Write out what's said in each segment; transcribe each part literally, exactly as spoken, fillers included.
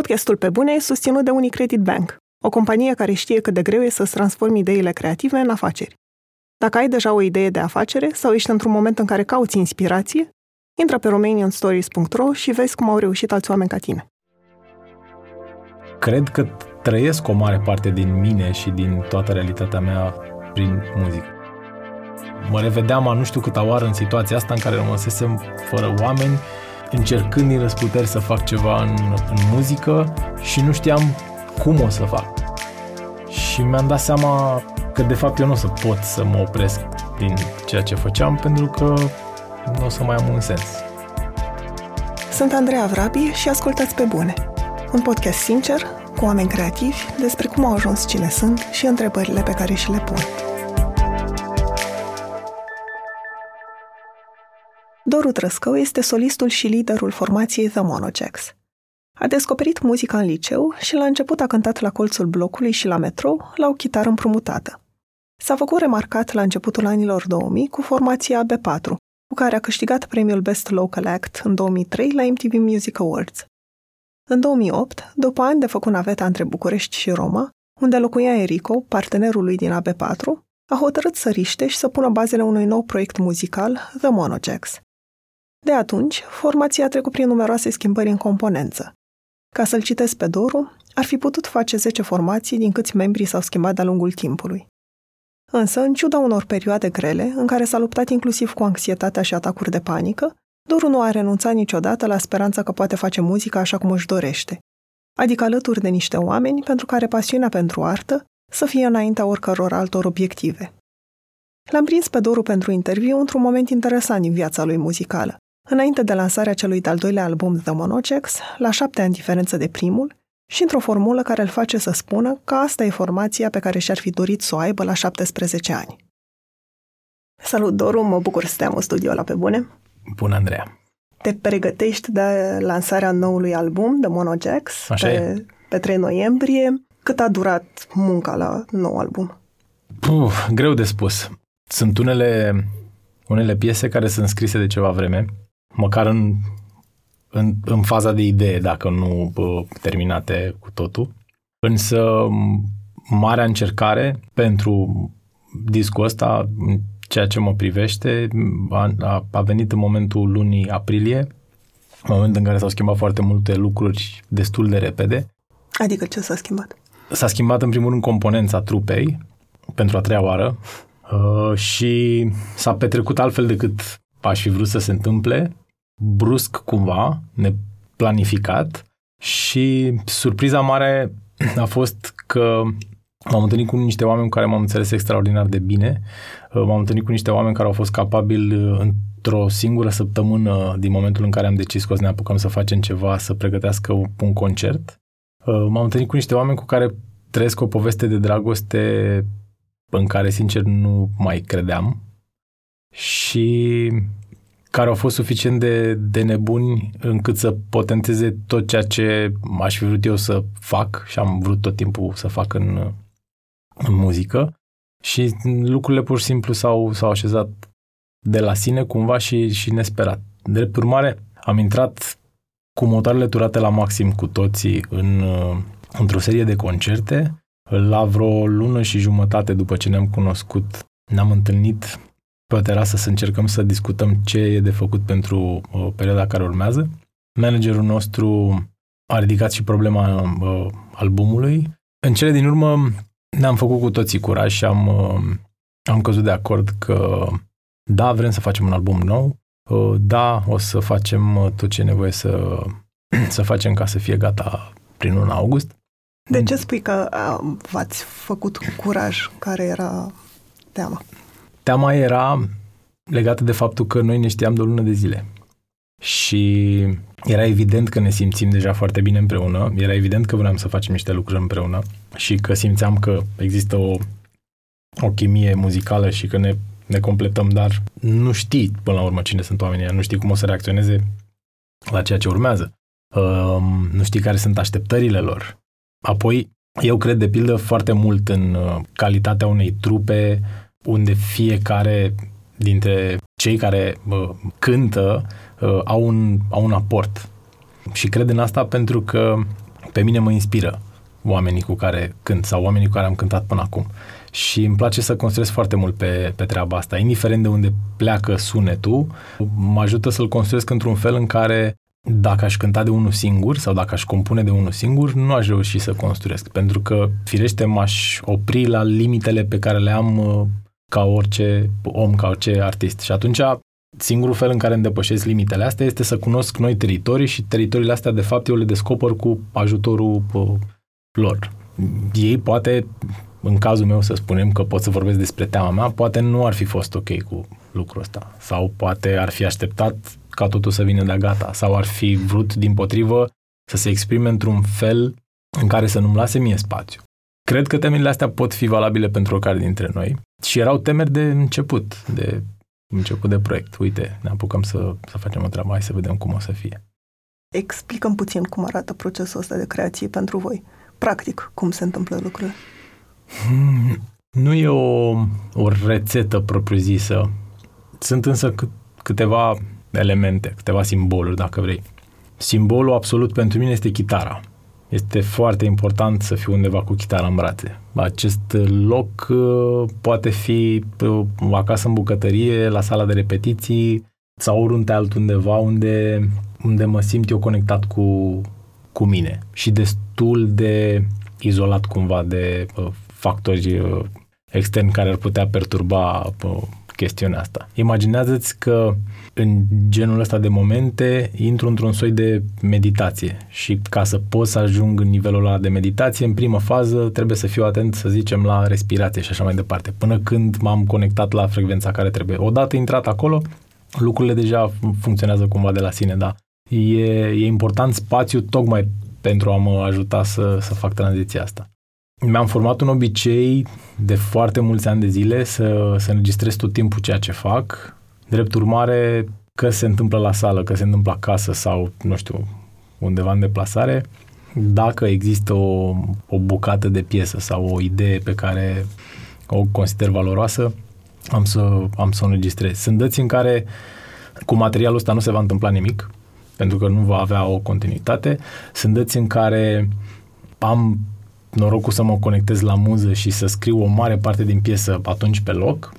Podcastul Pe Bune e susținut de Unicredit Bank, o companie care știe cât de greu e să-ți transformi ideile creative în afaceri. Dacă ai deja o idee de afacere sau ești într-un moment în care cauți inspirație, intră pe romanian stories punct ro și vezi cum au reușit alți oameni ca tine. Cred că trăiesc o mare parte din mine și din toată realitatea mea prin muzică. Mă revedeam a nu știu câta oară în situația asta în care rămăsesem fără oameni, încercând din răsputeri să fac ceva în, în muzică și nu știam cum o să fac. Și mi-am dat seama că de fapt eu nu o să pot să mă opresc din ceea ce făceam pentru că nu o să mai am un sens. Sunt Andreea Vrabi și ascultați Pe Bune, un podcast sincer, cu oameni creativi, despre cum au ajuns cine sunt și întrebările pe care și le pun. Doru Trăscău este solistul și liderul formației The Mono Jacks. A descoperit muzica în liceu și la început a cântat la colțul blocului și la metrou la o chitară împrumutată. S-a făcut remarcat la începutul anilor două mii cu formația A B patru, cu care a câștigat premiul Best Local Act în două mii trei la M T V Music Awards. În două mii opt, după ani de făcut naveta între București și Roma, unde locuia Enrico, partenerul lui din A B patru, a hotărât să riște și să pună bazele unui nou proiect muzical, The Mono Jacks. De atunci, formația a trecut prin numeroase schimbări în componență. Ca să-l citesc pe Doru, ar fi putut face zece formații din câți membrii s-au schimbat de-a lungul timpului. Însă, în ciuda unor perioade grele, în care s-a luptat inclusiv cu anxietatea și atacuri de panică, Doru nu a renunțat niciodată la speranța că poate face muzica așa cum își dorește, adică alături de niște oameni pentru care pasiunea pentru artă să fie înaintea oricăror altor obiective. L-am prins pe Doru pentru interviu într-un moment interesant din viața lui muzicală, înainte de lansarea celui de-al doilea album The Mono Jacks, la șapte ani diferență de primul, și într-o formulă care îl face să spună că asta e formația pe care și-ar fi dorit să o aibă la șaptesprezece ani. Salut, Doru, mă bucur să te am în studio la Pe Bune. Bună, Andreea! Te pregătești de lansarea noului album, The Mono Jacks, pe, pe trei noiembrie. Cât a durat munca la nou album? Puf, greu de spus. Sunt unele, unele piese care sunt scrise de ceva vreme, măcar în, în, în faza de idee, dacă nu terminate cu totul. Însă, marea încercare pentru discul ăsta, ceea ce mă privește, a, a, a venit în momentul lunii aprilie, în momentul în care s-au schimbat foarte multe lucruri destul de repede. Adică ce s-a schimbat? S-a schimbat în primul rând componența trupei, pentru a treia oară, uh, și s-a petrecut altfel decât aș fi vrut să se întâmple, brusc cumva, neplanificat, și surpriza mare a fost că m-am întâlnit cu niște oameni cu care m-am înțeles extraordinar de bine. M-am întâlnit cu niște oameni care au fost capabili într-o singură săptămână, din momentul în care am decis că o să ne apucăm să facem ceva, să pregătească un concert. M-am întâlnit cu niște oameni cu care trăiesc o poveste de dragoste în care, sincer, nu mai credeam și care au fost suficient de, de nebuni încât să potențeze tot ceea ce aș fi vrut eu să fac și am vrut tot timpul să fac în, în muzică. Și lucrurile pur și simplu s-au, s-au așezat de la sine cumva și, și nesperat. Drept urmare, am intrat cu motoarele turate la maxim cu toții în, într-o serie de concerte. La vreo lună și jumătate după ce ne-am cunoscut, ne-am întâlnit pe o terasă să încercăm să discutăm ce e de făcut pentru uh, perioada care urmează. Managerul nostru a ridicat și problema uh, albumului. În cele din urmă ne-am făcut cu toții curaj și am, uh, am căzut de acord că da, vrem să facem un album nou, uh, da, o să facem tot ce e nevoie să, să facem ca să fie gata prin luna august. De ce spui că uh, v-ați făcut curaj? Care era teama? Teama era legată de faptul că noi ne știam de o lună de zile și era evident că ne simțim deja foarte bine împreună, era evident că vreau să facem niște lucruri împreună și că simțeam că există o, o chimie muzicală și că ne, ne completăm, dar nu știi până la urmă cine sunt oamenii, nu știi cum o să reacționeze la ceea ce urmează, uh, nu știi care sunt așteptările lor. Apoi, eu cred de pildă foarte mult în calitatea unei trupe unde fiecare dintre cei care uh, cântă uh, au, un, au un aport. Și cred în asta pentru că pe mine mă inspiră oamenii cu care cânt sau oamenii cu care am cântat până acum. Și îmi place să construiesc foarte mult pe, pe treaba asta. Indiferent de unde pleacă sunetul, mă ajută să-l construiesc într-un fel în care dacă aș cânta de unul singur sau dacă aș compune de unul singur, nu aș reuși să construiesc. Pentru că, firește, m-aș opri la limitele pe care le am ca orice om, ca orice artist. Și atunci, singurul fel în care îmi depășesc limitele astea este să cunosc noi teritorii și teritoriile astea, de fapt, eu le descoper cu ajutorul lor. Ei poate, în cazul meu să spunem că pot să vorbesc despre teama mea, poate nu ar fi fost ok cu lucrul ăsta. Sau poate ar fi așteptat ca totul să vină de gata. Sau ar fi vrut, dimpotrivă, să se exprime într-un fel în care să nu-mi lase mie spațiu. Cred că temele astea pot fi valabile pentru oricare dintre noi. Și erau temeri de început, de început de proiect. Uite, ne apucăm să, să facem o treabă, hai să vedem cum o să fie. Explică-mi puțin cum arată procesul ăsta de creație pentru voi. Practic, cum se întâmplă lucrurile? Hmm, nu e o, o rețetă propriu-zisă. Sunt însă cât, câteva elemente, câteva simboluri, dacă vrei. Simbolul absolut pentru mine este chitara. Este foarte important să fiu undeva cu chitara în brațe. Acest loc poate fi acasă în bucătărie, la sala de repetiții sau oriunde altundeva unde, unde mă simt eu conectat cu, cu mine și destul de izolat cumva de factori externi care ar putea perturba chestiunea asta. Imaginează-ți că în genul ăsta de momente intru într-un soi de meditație și ca să pot să ajung în nivelul ăla de meditație, în primă fază trebuie să fiu atent, să zicem, la respirație și așa mai departe, până când m-am conectat la frecvența care trebuie. Odată intrat acolo, lucrurile deja funcționează cumva de la sine, da. E, e important spațiu tocmai pentru a mă ajuta să, să fac tranziția asta. Mi-am format un obicei de foarte mulți ani de zile să, să înregistrez tot timpul ceea ce fac. Drept urmare, că se întâmplă la sală, că se întâmplă acasă sau, nu știu, undeva în deplasare, dacă există o, o bucată de piesă sau o idee pe care o consider valoroasă, am să, am să o înregistrez. Sunt dăți în care cu materialul ăsta nu se va întâmpla nimic, pentru că nu va avea o continuitate. Sunt dăți în care am norocul să mă conectez la muză și să scriu o mare parte din piesă atunci pe loc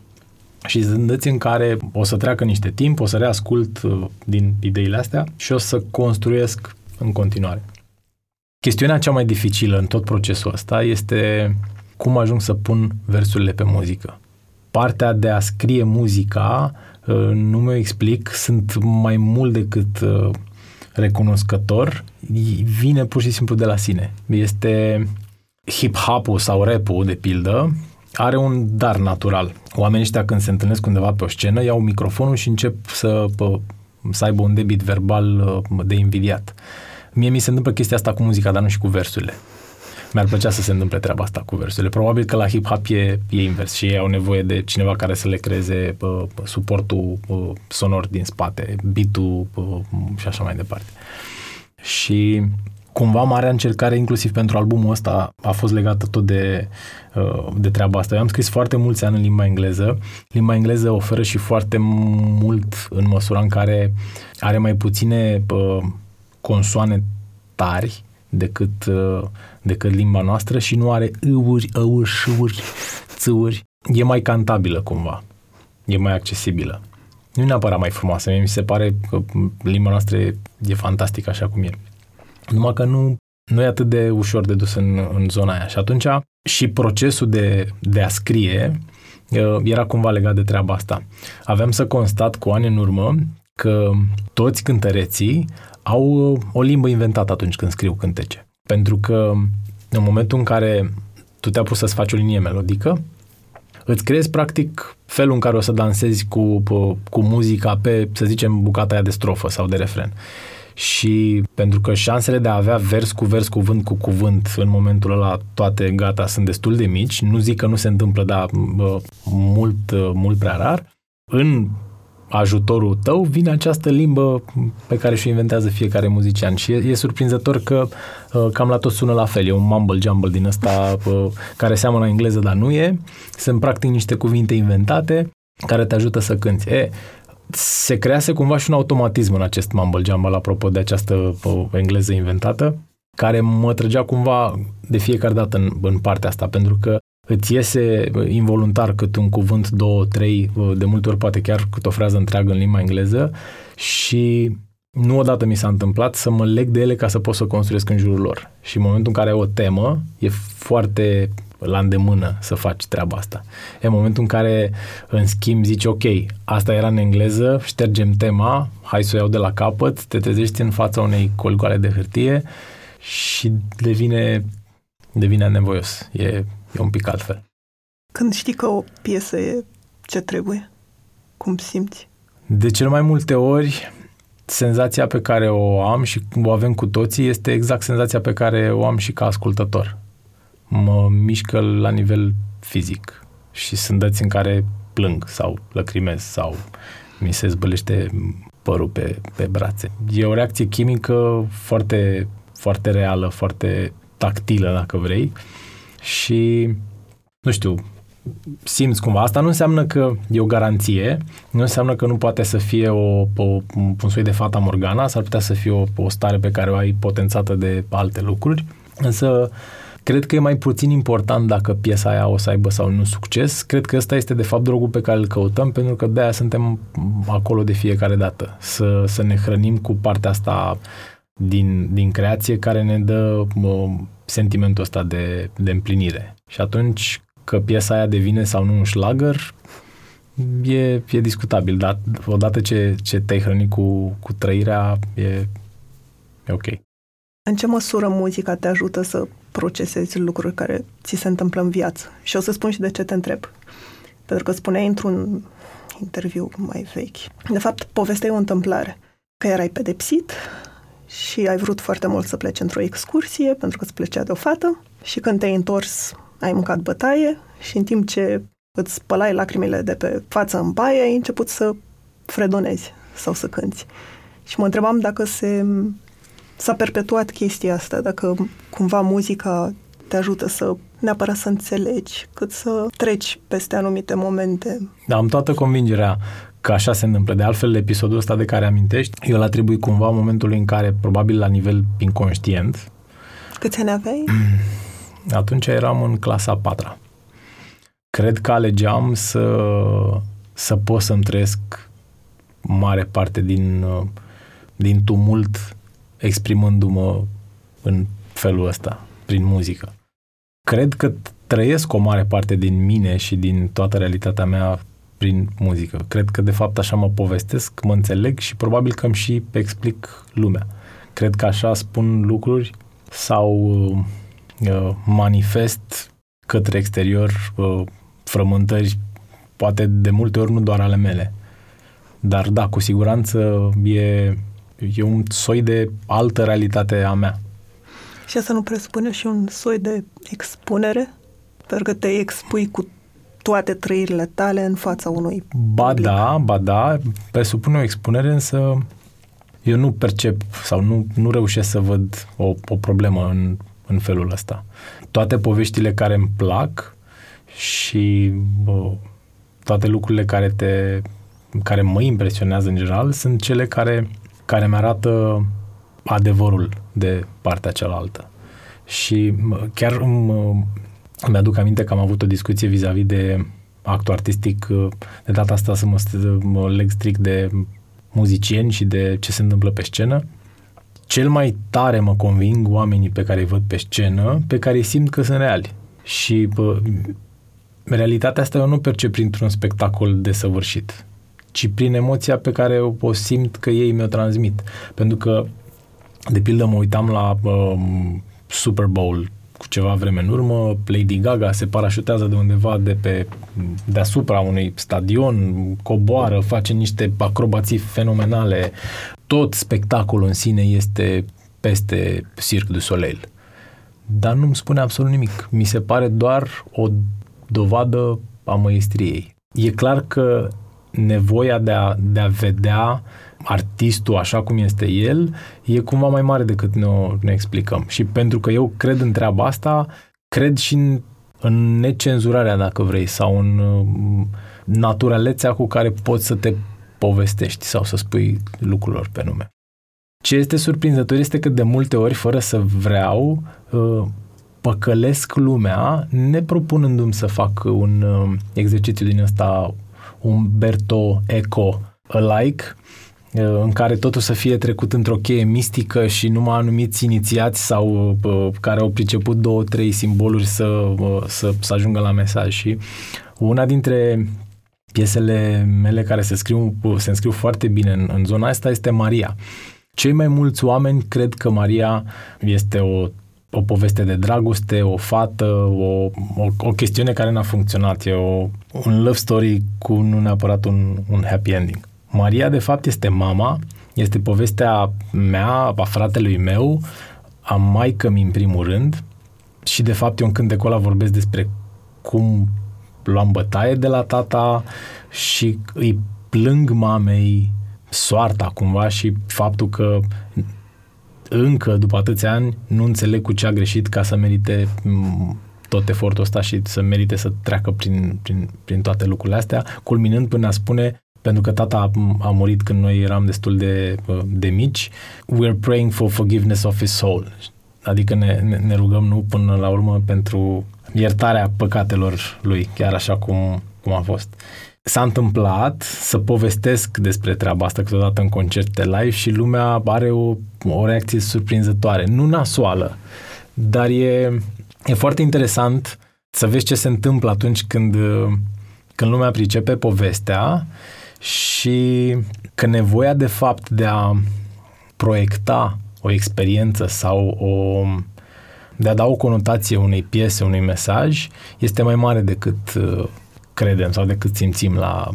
și zândăți în care o să treacă niște timp, o să reascult din ideile astea și o să construiesc în continuare. Chestiunea cea mai dificilă în tot procesul ăsta este cum ajung să pun versurile pe muzică. Partea de a scrie muzica, nu mi-o explic, sunt mai mult decât recunoscător, vine pur și simplu de la sine. Este... Hip-hop-ul sau rap-ul, de pildă, are un dar natural. Oamenii ăștia, când se întâlnesc undeva pe o scenă, iau microfonul și încep să, să aibă un debit verbal de invidiat. Mie mi se întâmplă chestia asta cu muzica, dar nu și cu versurile. Mi-ar plăcea să se întâmple treaba asta cu versurile. Probabil că la hip-hop e, e invers și ei au nevoie de cineva care să le creeze uh, suportul uh, sonor din spate, beat-ul uh, și așa mai departe. Și... Cumva marea încercare, inclusiv pentru albumul ăsta, a fost legată tot de, de treaba asta. Eu am scris foarte mulți ani în limba engleză. Limba engleză oferă și foarte mult în măsura în care are mai puține consoane tari decât, decât limba noastră și nu are âuri, ăuri, șuri, țâuri. E mai cantabilă cumva, e mai accesibilă. Nu neapărat mai frumoasă, mi se pare că limba noastră e fantastică așa cum e. Numai că nu, nu e atât de ușor de dus în, în zona aia. Și atunci și procesul de, de a scrie era cumva legat de treaba asta. Aveam să constat cu ani în urmă că toți cântăreții au o limbă inventată atunci când scriu cântece. Pentru că în momentul în care tu te-a pus să-ți faci o linie melodică, îți creezi practic felul în care o să dansezi cu, cu muzica pe, să zicem, bucata aia de strofă sau de refren. Și pentru că șansele de a avea vers cu vers, cuvânt cu cuvânt în momentul ăla toate gata sunt destul de mici, nu zic că nu se întâmplă, dar bă, mult, mult prea rar, în ajutorul tău vine această limbă pe care și-o inventează fiecare muzician și e, e surprinzător că cam la tot sună la fel, e un mumble-jumble din ăsta bă, care seamănă engleză, dar nu e, sunt practic niște cuvinte inventate care te ajută să cânti. E, se crease cumva și un automatism în acest mumble jumble, apropo de această engleză inventată, care mă trăgea cumva de fiecare dată în, în partea asta, pentru că îți iese involuntar cât un cuvânt, două, trei, de multe ori poate chiar cât o frază întreagă în limba engleză și nu odată mi s-a întâmplat să mă leg de ele ca să pot să construiesc în jurul lor. Și în momentul în care ai o temă, e foarte la îndemână să faci treaba asta. E momentul în care, în schimb, zici, ok, asta era în engleză, ștergem tema, hai să o iau de la capăt, te trezești în fața unei colgoale de hârtie și devine, devine nevoios. E, e un pic altfel. Când știi că o piesă e ce trebuie, cum simți? De cel mai multe ori, senzația pe care o am și o avem cu toții este exact senzația pe care o am și ca ascultător. Mă mișcă la nivel fizic și sunt dăți în care plâng sau lacrimez sau mi se zbălește părul pe, pe brațe. E o reacție chimică foarte, foarte reală, foarte tactilă, dacă vrei, și, nu știu, simți cumva. Asta nu înseamnă că e o garanție, nu înseamnă că nu poate să fie o, o, un soi de fata Morgana, s-ar putea să fie o, o stare pe care o ai potențată de alte lucruri, însă cred că e mai puțin important dacă piesa aia o să aibă sau nu succes. Cred că ăsta este de fapt drogul pe care îl căutăm, pentru că de-aia suntem acolo de fiecare dată. Să, să ne hrănim cu partea asta din, din creație care ne dă mă, sentimentul ăsta de, de împlinire. Și atunci că piesa aia devine sau nu un șlagăr, e, e discutabil. Dar odată ce, ce te-ai hrănit cu, cu trăirea, e, e ok. În ce măsură muzica te ajută să procesezi lucruri care ți se întâmplă în viață? Și o să spun și de ce te întreb. Pentru că spuneai într-un interviu mai vechi. De fapt, povesteai o întâmplare. Că erai pedepsit și ai vrut foarte mult să pleci într-o excursie pentru că îți plăcea de o fată și când te-ai întors, ai mâncat bătaie și în timp ce îți spălai lacrimile de pe față în baie, ai început să fredonezi sau să cânti. Și mă întrebam dacă se... S-a perpetuat chestia asta, dacă cumva muzica te ajută să neapărat să înțelegi, cât să treci peste anumite momente. Da, am toată convingerea că așa se întâmplă. De altfel, episodul ăsta de care amintești, eu l-atribui cumva momentului în care, probabil la nivel inconștient... Câți ani aveai? Atunci eram în clasa a patra. Cred că alegeam să, să pot să-mi trăiesc mare parte din, din tumult exprimându-mă în felul ăsta, prin muzică. Cred că trăiesc o mare parte din mine și din toată realitatea mea prin muzică. Cred că, de fapt, așa mă povestesc, mă înțeleg și probabil că îmi și explic lumea. Cred că așa spun lucruri sau uh, manifest către exterior uh, frământări, poate de multe ori nu doar ale mele. Dar, da, cu siguranță e... E un soi de altă realitate a mea. Și asta nu presupune și un soi de expunere? Pentru că te expui cu toate trăirile tale în fața unui Ba public. da, ba da, presupune o expunere, însă eu nu percep sau nu, nu reușesc să văd o, o problemă în, în felul ăsta. Toate poveștile care îmi plac și bă, toate lucrurile care, te, care mă impresionează în general sunt cele care... care mi-arată adevărul de partea cealaltă. Și chiar îmi, îmi aduc aminte că am avut o discuție vis-a-vis de actul artistic, de data asta să mă, mă leg strict de muzicieni și de ce se întâmplă pe scenă. Cel mai tare mă conving oamenii pe care îi văd pe scenă, pe care îi simt că sunt reali. Și bă, realitatea asta eu nu percep printr-un spectacol desăvârșit, ci prin emoția pe care o simt că ei mi-o transmit. Pentru că, de pildă, mă uitam la um, Super Bowl cu ceva vreme în urmă, Lady Gaga se parașutează de undeva de pe, deasupra unui stadion, coboară, face niște acrobații fenomenale. Tot spectacolul în sine este peste Cirque du Soleil. Dar nu-mi spune absolut nimic. Mi se pare doar o dovadă a măiestriei. E clar că nevoia de a, de a vedea artistul așa cum este el e cumva mai mare decât ne-o, ne explicăm. Și pentru că eu cred în treaba asta, cred și în, în necenzurarea, dacă vrei, sau în naturalețea cu care poți să te povestești sau să spui lucrurilor pe nume. Ce este surprinzător este că de multe ori, fără să vreau, păcălesc lumea, nepropunându-mi să fac un exercițiu din ăsta Umberto Eco alike, în care totul să fie trecut într-o cheie mistică și numai anumiți inițiați sau care au priceput două, trei simboluri să, să, să ajungă la mesaj. Și una dintre piesele mele care se scriu, se înscriu foarte bine în, în zona asta este Maria. Cei mai mulți oameni cred că Maria este o, o poveste de dragoste, o fată, o, o, o chestiune care n-a funcționat. E o, un love story cu nu neapărat un, un happy ending. Maria, de fapt, este mama, este povestea mea, a fratelui meu, a maică-mi în primul rând și, de fapt, eu în cântecul ăla vorbesc despre cum luam bătaie de la tata și îi plâng mamei soarta, cumva, și faptul că încă, după atâția ani, nu înțeleg cu ce a greșit ca să merite tot efortul ăsta și să merite să treacă prin, prin, prin toate lucrurile astea, culminând până a spune, pentru că tata a murit când noi eram destul de, de mici, we're praying for forgiveness of his soul. Adică ne, ne rugăm, nu, până la urmă, pentru iertarea păcatelor lui, chiar așa cum, cum a fost. S-a întâmplat să povestesc despre treaba asta câteodată în concerte live și lumea are o, o reacție surprinzătoare. Nu nasoală, dar e, e foarte interesant să vezi ce se întâmplă atunci când, când lumea pricepe povestea și că nevoia de fapt de a proiecta o experiență sau o, de a da o conotație unei piese, unui mesaj, este mai mare decât credem sau decât simțim la,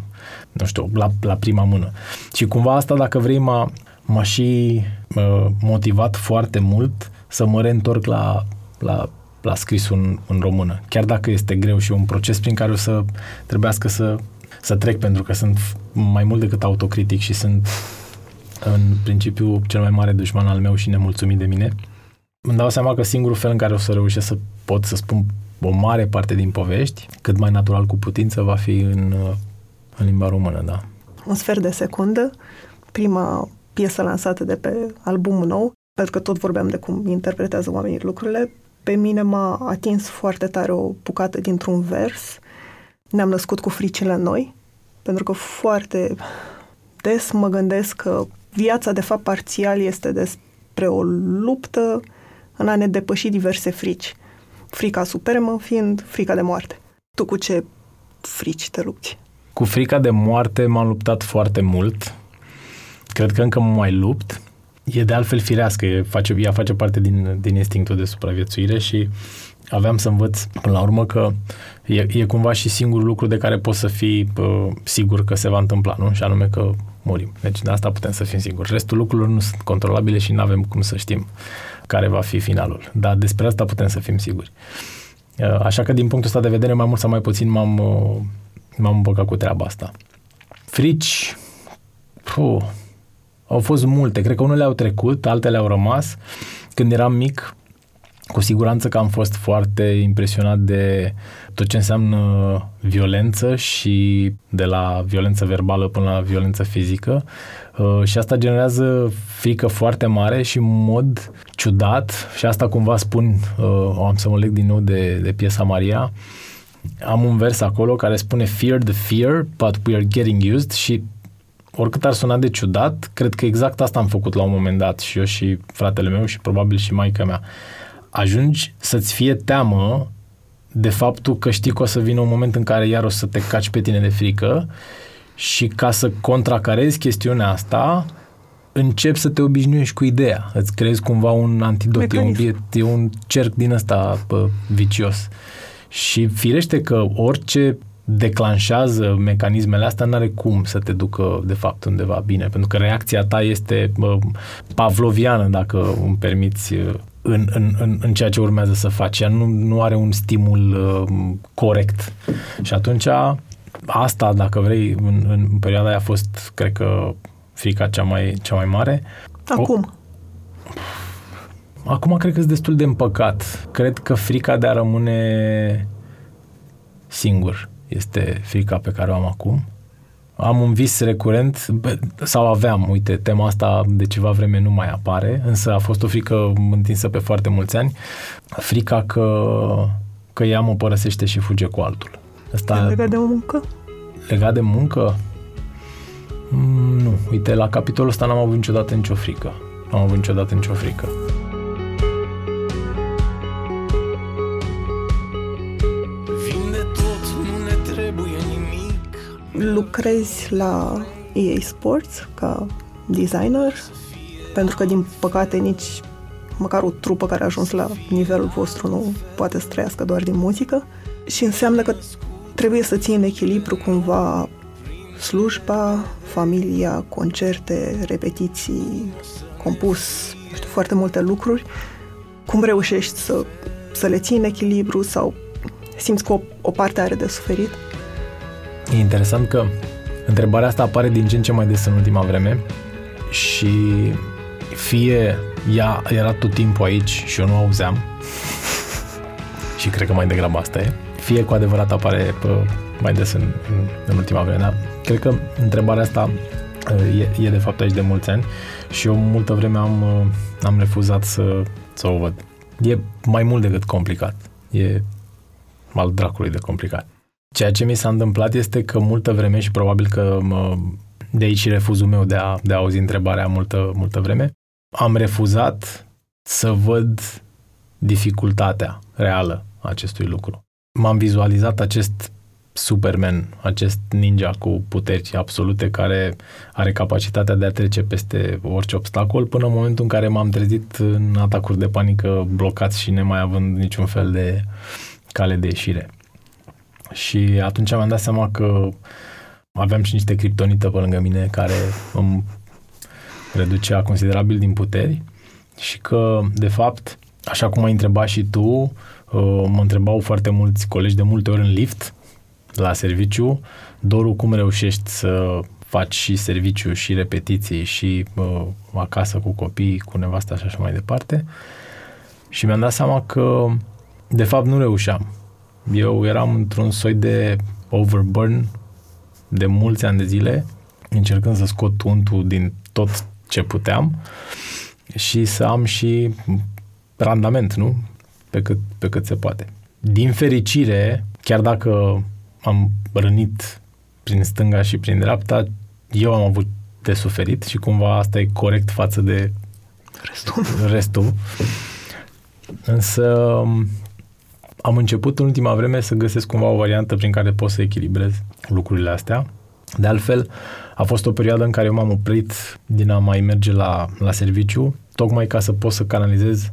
nu știu, la, la prima mână. Și cumva asta, dacă vrei, m-a, m-a și uh, motivat foarte mult să mă reîntorc la, la, la scrisul în, în română. Chiar dacă este greu și un proces prin care o să trebuiască să, să trec, pentru că sunt mai mult decât autocritic și sunt în principiu cel mai mare dușman al meu și nemulțumit de mine, îmi dau seama că singurul fel în care o să reușesc să pot să spun o mare parte din povești, cât mai natural cu putință, va fi în, în limba română, da. Un sfert de secundă, prima piesă lansată de pe albumul nou, pentru că tot vorbeam de cum interpretează oamenii lucrurile, pe mine m-a atins foarte tare o bucată dintr-un vers, Ne-am născut cu fricile noi, pentru că foarte des mă gândesc că viața, de fapt, parțial este despre o luptă în a ne depăși diverse frici. Frica supremă fiind frica de moarte. Tu cu ce frici te lupți? Cu frica de moarte m-am luptat foarte mult. Cred că încă mă mai lupt. E de altfel firească, e face, ea face parte din, din instinctul de supraviețuire și aveam să învăț până la urmă că e, e cumva și singurul lucru de care poți să fii uh, sigur că se va întâmpla, nu? Și anume că murim. Deci de asta putem să fim siguri. Restul lucrurilor nu sunt controlabile și nu avem cum să știm care va fi finalul. Dar despre asta putem să fim siguri. Așa că din punctul ăsta de vedere, mai mult sau mai puțin m-am, m-am împăcat cu treaba asta. Frici? Puh, au fost multe. Cred că unele au trecut, altele au rămas. Când eram mic, cu siguranță că am fost foarte impresionat de tot ce înseamnă violență și de la violență verbală până la violență fizică și asta generează frică foarte mare și în mod ciudat și asta cumva spun, am să mă leg din nou de, de piesa Maria, am un vers acolo care spune fear the fear, but we are getting used și oricât ar suna de ciudat, cred că exact asta am făcut la un moment dat și eu și fratele meu și probabil și maica mea. Ajungi să-ți fie teamă de faptul că știi că o să vină un moment în care iar o să te caci pe tine de frică și ca să contracarezi chestiunea asta, începi să te obișnuiești cu ideea. Îți creezi cumva un antidot, e un, e un cerc din ăsta pă, vicios. Și firește că orice declanșează mecanismele astea, n-are cum să te ducă de fapt undeva bine, pentru că reacția ta este pă, pavloviană, dacă îmi permiți, În, în, în ceea ce urmează să faci. Ea nu, nu are un stimul uh, corect. Și atunci asta, dacă vrei, în, în perioada aia a fost, cred că, frica cea mai, cea mai mare. Acum? O, acum cred că sunt destul de împăcat. Cred că frica de a rămâne singur este frica pe care o am acum. Am un vis recurent, sau aveam, uite, tema asta de ceva vreme nu mai apare, însă a fost o frică întinsă pe foarte mulți ani, frica că, că ea mă părăsește și fuge cu altul. Asta... Legat de muncă? Legat de muncă? Mm, nu, uite, la capitolul ăsta n-am avut niciodată nicio frică. N-am avut niciodată nicio frică. Lucrezi la E A Sports ca designer, pentru că, din păcate, nici măcar o trupă care a ajuns la nivelul vostru nu poate să trăiască doar din muzică, și înseamnă că trebuie să ții în echilibru cumva slujba, familia, concerte, repetiții, compus, știu, foarte multe lucruri. Cum reușești să, să le ții în echilibru, sau simți că o, o parte are de suferit? E interesant că întrebarea asta apare din ce în ce mai des în ultima vreme și fie ea era tot timpul aici și eu nu auzeam și cred că mai degrabă asta e, fie cu adevărat apare mai des în, în, în ultima vreme. Dar cred că întrebarea asta e, e de fapt aici de mulți ani și eu multă vreme am, am refuzat să, să o văd. E mai mult decât complicat. E al dracului de complicat. Ceea ce mi s-a întâmplat este că multă vreme, și probabil că mă, de aici refuzul meu de a, de a auzi întrebarea multă, multă vreme, am refuzat să văd dificultatea reală a acestui lucru. M-am vizualizat acest Superman, acest ninja cu puteri absolute care are capacitatea de a trece peste orice obstacol, până în momentul în care m-am trezit în atacuri de panică, blocați și nemai având niciun fel de cale de ieșire. Și atunci mi-am dat seama că aveam și niște criptonită pe lângă mine care îmi reducea considerabil din puteri și că, de fapt, așa cum ai întrebat și tu, mă întrebau foarte mulți colegi de multe ori în lift, la serviciu, Doru, cum reușești să faci și serviciu, și repetiții, și uh, acasă cu copii, cu nevasta și așa mai departe. Și mi-am dat seama că, de fapt, nu reușeam. Eu eram într-un soi de overburn de mulți ani de zile, încercând să scot untul din tot ce puteam și să am și randament, nu? Pe cât, pe cât se poate. Din fericire, chiar dacă am rănit prin stânga și prin dreapta, eu am avut de suferit și cumva asta e corect față de restul. restul. Însă am început în ultima vreme să găsesc cumva o variantă prin care pot să echilibrez lucrurile astea. De altfel, a fost o perioadă în care eu m-am oprit din a mai merge la, la serviciu, tocmai ca să pot să canalizez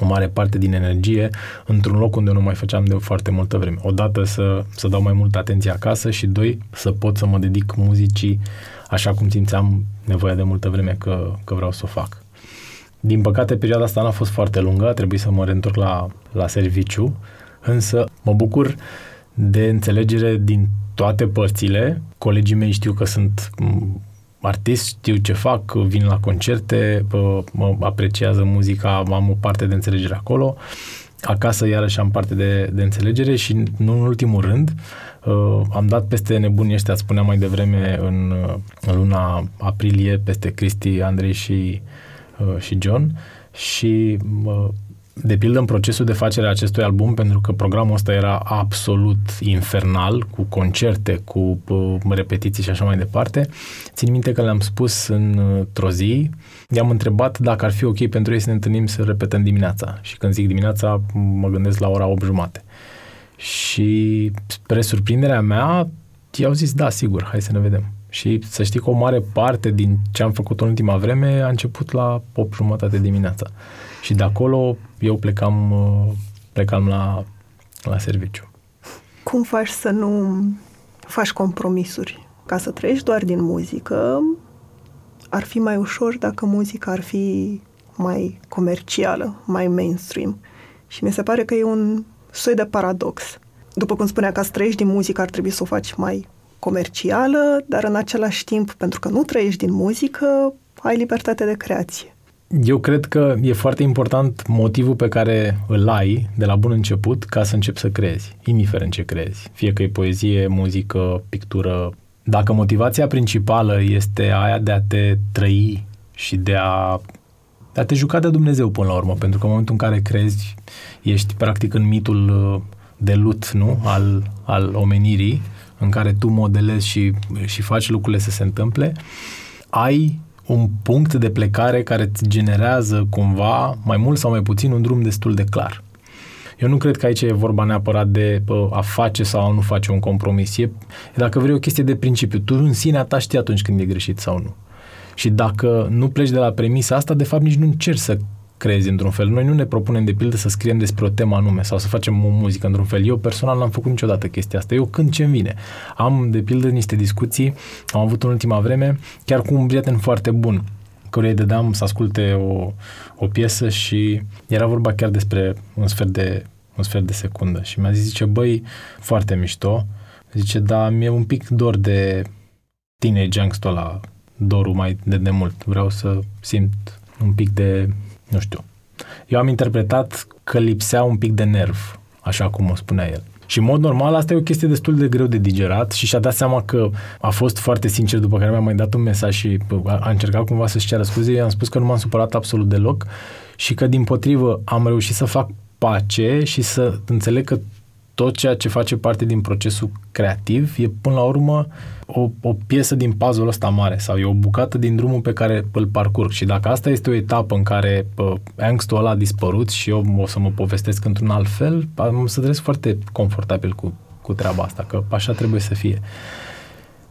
o mare parte din energie într-un loc unde nu mai făceam de foarte multă vreme. Odată să, să dau mai multă atenție acasă și, doi, să pot să mă dedic muzicii așa cum simțeam nevoia de multă vreme că, că vreau să o fac. Din păcate, perioada asta n-a fost foarte lungă, a trebuit să mă reîntorc la, la serviciu, însă mă bucur de înțelegere din toate părțile. Colegii mei știu că sunt artist, știu ce fac, vin la concerte, mă apreciază muzica, am o parte de înțelegere acolo. Acasă, iarăși, am parte de, de înțelegere și, nu în ultimul rând, am dat peste nebunii ăștia, spuneam mai devreme, în, în luna aprilie, peste Cristi, Andrei și și John și, de pildă, în procesul de facere a acestui album, pentru că programul ăsta era absolut infernal, cu concerte, cu repetiții și așa mai departe, țin minte că le-am spus într-o zi, i-am întrebat dacă ar fi ok pentru ei să ne întâlnim să repetăm dimineața. Și când zic dimineața, mă gândesc la ora opt jumate. Și, spre surprinderea mea, i-au zis, da, sigur, hai să ne vedem. Și să știi că o mare parte din ce am făcut în ultima vreme a început la opt jumătate dimineața. Și de acolo eu plecam, plecam la, la serviciu. Cum faci să nu faci compromisuri? Ca să trăiești doar din muzică, ar fi mai ușor dacă muzica ar fi mai comercială, mai mainstream. Și mi se pare că e un soi de paradox. După cum spunea, ca să trăiești din muzică ar trebui să o faci mai comercială, dar în același timp, pentru că nu trăiești din muzică, ai libertate de creație. Eu cred că e foarte important motivul pe care îl ai de la bun început ca să începi să creezi, indiferent ce creezi. Fie că e poezie, muzică, pictură, Dacă motivația principală este aia de a te trăi și de a, de a te juca de Dumnezeu până la urmă, pentru că în momentul în care crezi, ești practic în mitul de lut, nu? Al, al omenirii, în care tu modelezi și, și faci lucrurile să se întâmple, ai un punct de plecare care îți generează cumva, mai mult sau mai puțin, un drum destul de clar. Eu nu cred că aici e vorba neapărat de a face sau a nu face un compromis. E, dacă vrei, o chestie de principiu. Tu în sinea ta știi atunci când e greșit sau nu. Și dacă nu pleci de la premisa asta, de fapt nici nu încerci să crezi într-un fel. Noi nu ne propunem, de pildă, să scriem despre o temă anume sau să facem o muzică într-un fel. Eu personal n-am făcut niciodată chestia asta. Eu când ce-mi vine. Am, de pildă, niște discuții, am avut în ultima vreme, chiar cu un prieten foarte bun, căruia îi dădeam să asculte o, o piesă și era vorba chiar despre un sfert de, un sfert de secundă. Și mi-a zis, zice, băi, foarte mișto, zice, dar mi-e un pic dor de teenage angst-ul ăla, dorul mai de demult. Vreau să simt un pic de, nu știu. Eu am interpretat că lipsea un pic de nerv, așa cum o spunea el. Și în mod normal asta e o chestie destul de greu de digerat și și-a dat seama că a fost foarte sincer, după care mi-a mai dat un mesaj și a încercat cumva să-și ceară scuze. Eu i-am spus că nu m-am supărat absolut deloc și că dimpotrivă am reușit să fac pace și să înțeleg că tot ceea ce face parte din procesul creativ e până la urmă o, o piesă din puzzle-ul ăsta mare sau e o bucată din drumul pe care îl parcurg. Și dacă asta este o etapă în care pă, angstul ăla a dispărut și eu o să mă povestesc într-un alt fel, am să trăiesc foarte confortabil cu, cu treaba asta, că așa trebuie să fie.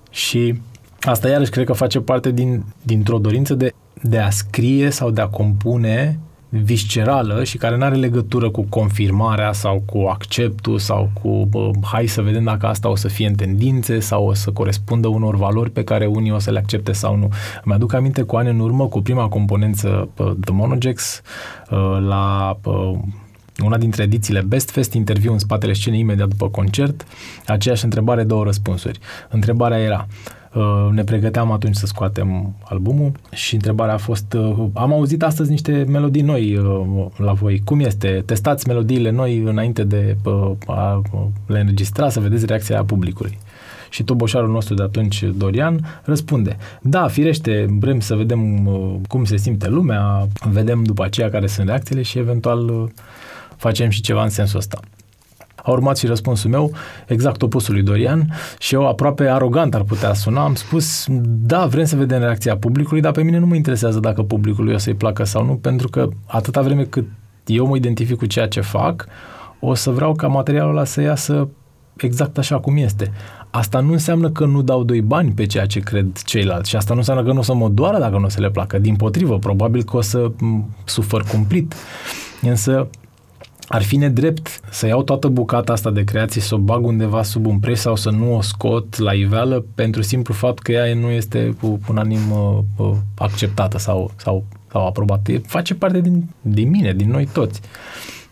Și asta iarăși cred că face parte din, dintr-o dorință de, de a scrie sau de a compune viscerală și care nu are legătură cu confirmarea sau cu acceptul sau cu bă, hai să vedem dacă asta o să fie în tendințe sau o să corespundă unor valori pe care unii o să le accepte sau nu. Îmi aduc aminte cu ani în urmă, cu prima componență The Mono Jacks, la una dintre edițiile Best Fest, interviu în spatele scenei imediat după concert, aceeași întrebare, două răspunsuri. Întrebarea era, ne pregăteam atunci să scoatem albumul și întrebarea a fost, am auzit astăzi niște melodii noi la voi, cum este? Testați melodiile noi înainte de a le înregistra să vedeți reacția publicului. Și toboșarul nostru de atunci, Dorian, răspunde, da, firește, vrem să vedem cum se simte lumea, vedem după aceea care sunt reacțiile și eventual facem și ceva în sensul ăsta. A urmat și răspunsul meu, exact opusul lui Dorian, și eu aproape arogant ar putea suna, am spus, da, vrem să vedem reacția publicului, dar pe mine nu mă interesează dacă publicului o să-i placă sau nu, pentru că atâta vreme cât eu mă identific cu ceea ce fac, o să vreau ca materialul ăla să iasă exact așa cum este. Asta nu înseamnă că nu dau doi bani pe ceea ce cred ceilalți și asta nu înseamnă că nu o să mă doară dacă nu o să le placă. Dimpotrivă, probabil că o să sufăr cumplit. Însă ar fi nedrept să iau toată bucata asta de creații, să o bag undeva sub un preș sau să nu o scot la iveală pentru simplu fapt că ea nu este unanim acceptată sau, sau, sau aprobată. Face parte din, din mine, din noi toți.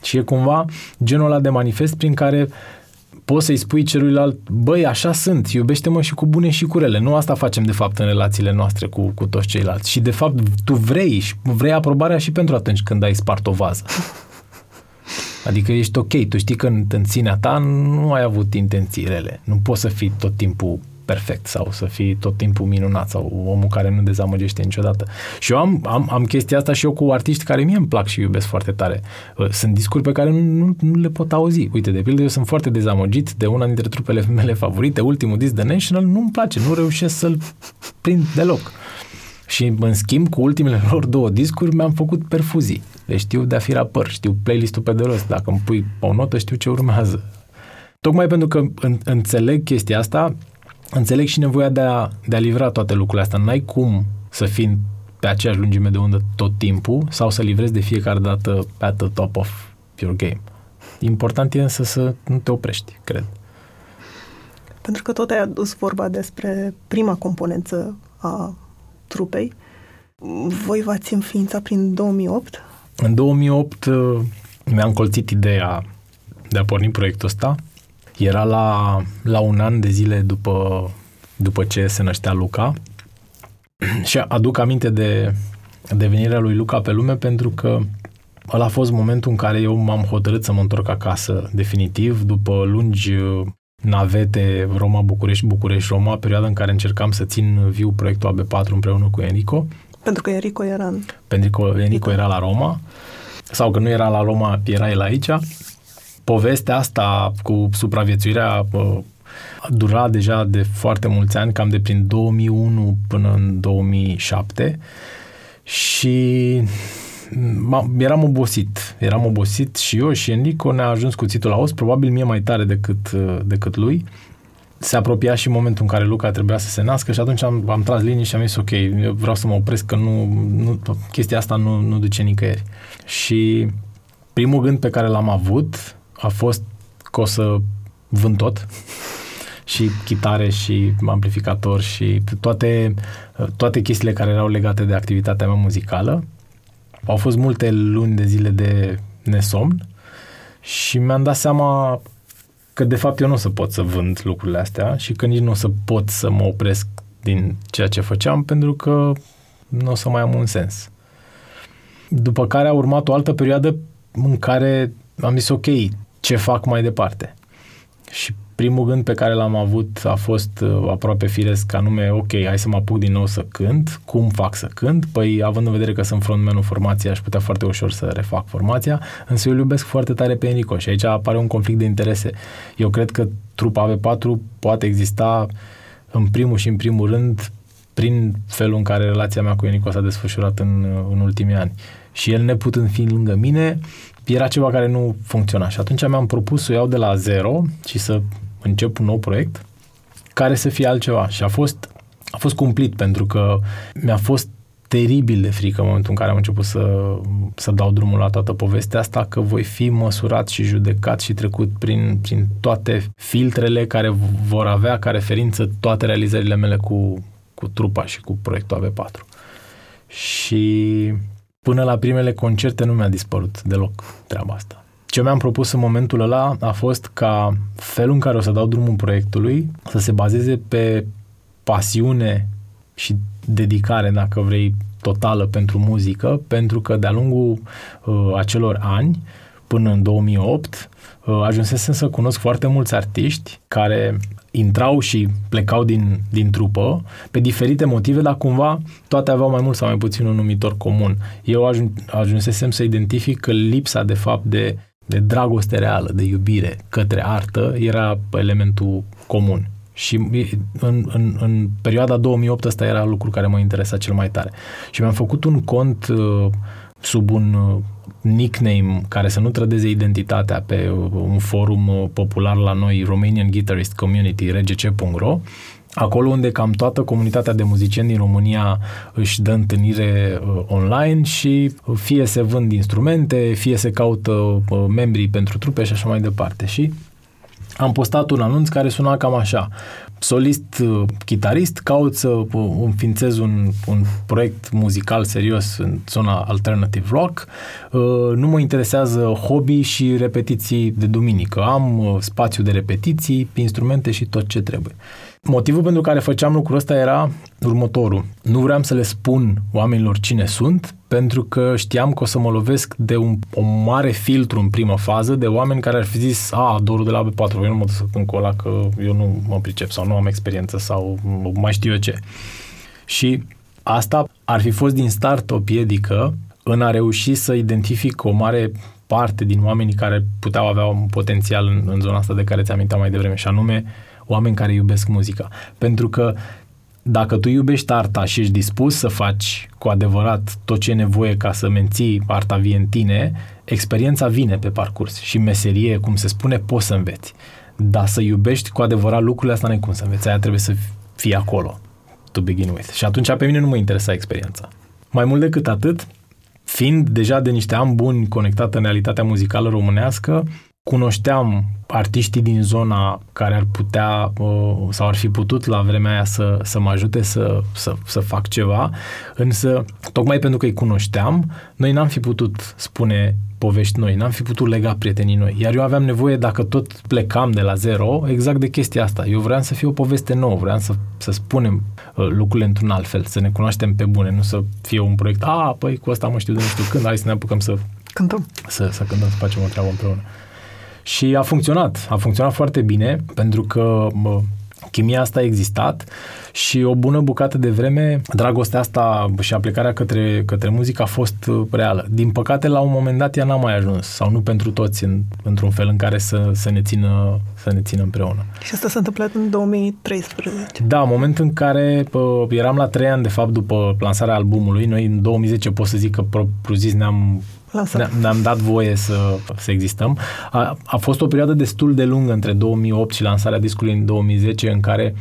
Și e cumva genul ăla de manifest prin care poți să-i spui celuilalt, băi, așa sunt, iubește-mă și cu bune și cu rele. Nu asta facem, de fapt, în relațiile noastre cu, cu toți ceilalți. Și, de fapt, tu vrei și vrei aprobarea și pentru atunci când ai spart o vază. Adică ești ok, tu știi că în, în sinea ta nu ai avut intenții rele. Nu poți să fii tot timpul perfect sau să fii tot timpul minunat sau omul care nu dezamăgește niciodată. Și eu am, am, am chestia asta și eu cu artiști care mie îmi plac și iubesc foarte tare. Sunt discuri pe care nu, nu, nu le pot auzi. Uite, de pildă, eu sunt foarte dezamăgit de una dintre trupele mele favorite, ultimul disc de National, nu-mi place, nu reușesc să-l prind deloc. Și, în schimb, cu ultimele lor două discuri mi-am făcut perfuzii. Le știu de-a fi rapăr, știu playlist-ul pe de rost. Dacă îmi pui o notă, știu ce urmează. Tocmai pentru că în, înțeleg chestia asta, înțeleg și nevoia de a, de a livra toate lucrurile astea. N-ai cum să fii pe aceeași lungime de undă tot timpul sau să livrezi de fiecare dată at the top of your game. Important e însă să nu te oprești, cred. Pentru că tot ai adus vorba despre prima componență a trupei. Voi v-ați înființat prin două mii opt? În două mii opt mi-am colțit ideea de a porni proiectul ăsta. Era la, la un an de zile după, după ce se năștea Luca și aduc aminte de, de venirea lui Luca pe lume pentru că ăla a fost momentul în care eu m-am hotărât să mă întorc acasă definitiv după lungi navete Roma-București, București-Roma, perioada în care încercam să țin viu proiectul A B patru împreună cu Enrico. Pentru că Enrico era în... Pentru că Enrico era la Roma, sau că nu era la Roma, era el aici. Povestea asta cu supraviețuirea a durat deja de foarte mulți ani, cam de prin două mii unu până în două mii șapte, și eram obosit. Eram obosit și eu și Enrico ne-a ajuns cuțitul la os, probabil mie mai tare decât, decât lui. Se apropia și momentul în care Luca trebuia să se nască și atunci am, am tras linii și am zis ok, eu vreau să mă opresc că nu, nu, chestia asta nu, nu duce nicăieri. Și primul gând pe care l-am avut a fost că o să vând tot. Și chitare și amplificator și toate, toate chestiile care erau legate de activitatea mea muzicală. Au fost multe luni de zile de nesomn și mi-am dat seama că de fapt eu nu o să pot să vând lucrurile astea și că nici nu o să pot să mă opresc din ceea ce făceam pentru că nu o să mai am un sens. După care a urmat o altă perioadă în care am zis ok, ce fac mai departe? Și primul gând pe care l-am avut a fost aproape firesc, anume, ok, hai să mă apuc din nou să cânt, cum fac să cânt? Păi, având în vedere că sunt frontmanul formației, aș putea foarte ușor să refac formația, însă eu îl iubesc foarte tare pe Enrico și aici apare un conflict de interese. Eu cred că trupa A B patru poate exista în primul și în primul rând prin felul în care relația mea cu Enrico s-a desfășurat în, în ultimii ani. Și el neputând fi lângă mine, era ceva care nu funcționa și atunci mi-am propus să o iau de la zero și să încep un nou proiect care să fie altceva și a fost, a fost cumplit pentru că mi-a fost teribil de frică în momentul în care am început să, să dau drumul la toată povestea asta că voi fi măsurat și judecat și trecut prin, prin toate filtrele care vor avea ca referință toate realizările mele cu, cu trupa și cu proiectul A B patru. Și până la primele concerte nu mi-a dispărut deloc treaba asta. Ce mi-am propus în momentul ăla a fost ca felul în care o să dau drumul proiectului să se bazeze pe pasiune și dedicare, dacă vrei, totală pentru muzică, pentru că de-a lungul uh, acelor ani, până în două mii opt, uh, ajunsesem să cunosc foarte mulți artiști care intrau și plecau din, din trupă pe diferite motive, dar cumva toate aveau mai mult sau mai puțin un numitor comun. Eu ajun, ajunsesem să identific că lipsa de fapt de, de dragoste reală, de iubire către artă era elementul comun. Și în, în, în perioada două mii opt ăsta era lucru care mă interesa cel mai tare. Și mi-am făcut un cont uh, sub un uh, nickname care să nu trădeze identitatea pe un forum popular la noi, Romanian Guitarist Community, R G C punct ro, acolo unde cam toată comunitatea de muzicieni din România își dă întâlnire online și fie se vând instrumente, fie se caută membrii pentru trupe și așa mai departe. Și am postat un anunț care suna cam așa: solist, chitarist, caut să înființez un, un proiect muzical serios în zona alternative rock. Nu mă interesează hobby și repetiții de duminică. Am spațiu de repetiții, instrumente și tot ce trebuie. Motivul pentru care făceam lucrul ăsta era următorul. Nu vreau să le spun oamenilor cine sunt, pentru că știam că o să mă lovesc de un o mare filtru în prima fază, de oameni care ar fi zis: a, Doru de la A B patru, eu nu mă duc să cânt cu ăla că eu nu mă pricep sau nu am experiență sau mai știu eu ce. Și asta ar fi fost din start o piedică în a reuși să identific o mare parte din oamenii care puteau avea un potențial în, în zona asta de care ți-am amintit mai devreme, și anume oameni care iubesc muzica. Pentru că dacă tu iubești arta și ești dispus să faci cu adevărat tot ce e nevoie ca să menții arta vie în tine, experiența vine pe parcurs și meserie, cum se spune, poți să înveți. Dar să iubești cu adevărat lucrurile astea, n-ai cum să înveți, aia trebuie să fii acolo, to begin with. Și atunci pe mine nu mă interesa experiența. Mai mult decât atât, fiind deja de niște ani buni conectat în realitatea muzicală românească, cunoșteam artiștii din zona care ar putea sau ar fi putut la vremea aia să, să mă ajute să, să, să fac ceva, însă tocmai pentru că îi cunoșteam, noi n-am fi putut spune povești noi, n-am fi putut lega prietenii noi, iar eu aveam nevoie, dacă tot plecam de la zero, exact de chestia asta. Eu vreau să fie o poveste nouă, vreau să, să spunem lucrurile într-un alt fel, să ne cunoaștem pe bune, nu să fie un proiect: a, păi cu ăsta mă știu de nu știu când, hai să ne apucăm să cântăm, să, să cântăm, să facem o treabă împreună. Și a funcționat, a funcționat foarte bine, pentru că bă, chimia asta a existat și o bună bucată de vreme dragostea asta și aplicarea către, către muzică a fost reală. Din păcate, la un moment dat ea n-a mai ajuns, sau nu pentru toți, în, într-un fel în care să, să, ne țină, să ne țină împreună. Și asta s-a întâmplat în două mii treisprezece. Da, moment în care pă, eram la trei ani, de fapt, după lansarea albumului. Noi în două mii zece pot să zic că propriu-zis ne-am... Ne- ne-am dat voie să, să existăm. A, a fost o perioadă destul de lungă între două mii opt și lansarea discului în două mii zece, în care,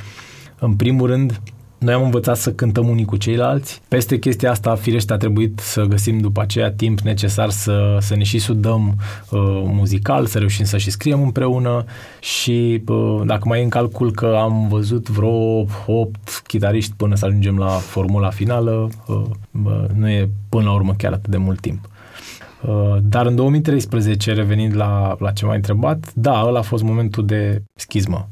în primul rând, noi am învățat să cântăm unii cu ceilalți. Peste chestia asta, firește, a trebuit să găsim după aceea timp necesar să, să ne și sudăm uh, muzical, să reușim să și scriem împreună și uh, dacă mai e în calcul că am văzut vreo opt chitariști până să ajungem la formula finală, uh, uh, nu e până la urmă chiar atât de mult timp. Dar în două mii treisprezece, revenind la, la ce m-ai întrebat, da, ăla a fost momentul de schismă.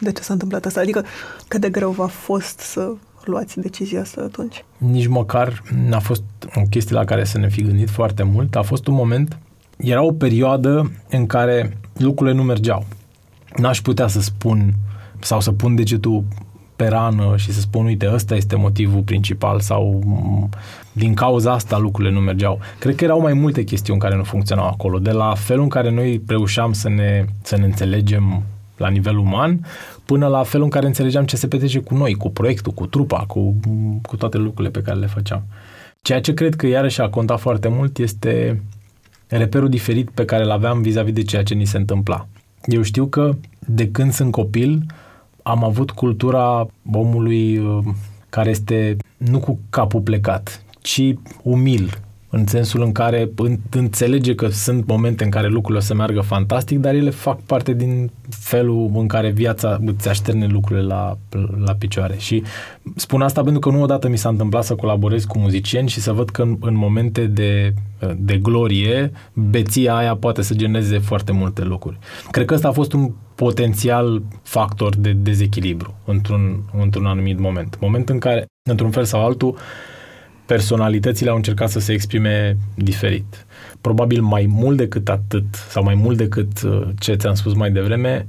De ce s-a întâmplat asta? Adică cât de greu v-a fost să luați decizia asta atunci? Nici măcar n-a fost o chestie la care să ne fi gândit foarte mult. A fost un moment, era o perioadă în care lucrurile nu mergeau. N-aș putea să spun sau să pun degetul pe rană și să spun, uite, ăsta este motivul principal sau din cauza asta lucrurile nu mergeau. Cred că erau mai multe chestiuni care nu funcționau acolo, de la felul în care noi reușeam să ne, să ne înțelegem la nivel uman, până la felul în care înțelegeam ce se petrece cu noi, cu proiectul, cu trupa, cu, cu toate lucrurile pe care le făceam. Ceea ce cred că iarăși a contat foarte mult este reperul diferit pe care îl aveam vis-a-vis de ceea ce ni se întâmpla. Eu știu că de când sunt copil am avut cultura omului care este nu cu capul plecat, ci umil, în sensul în care înțelege că sunt momente în care lucrurile o să meargă fantastic, dar ele fac parte din felul în care viața îți așterne lucrurile la, la picioare. Și spun asta pentru că nu odată mi s-a întâmplat să colaborez cu muzicieni și să văd că în, în momente de, de glorie, beția aia poate să genereze foarte multe lucruri. Cred că ăsta a fost un potențial factor de dezechilibru într-un, într-un anumit moment. Moment în care, într-un fel sau altul, personalitățile au încercat să se exprime diferit. Probabil mai mult decât atât, sau mai mult decât ce ți-am spus mai devreme,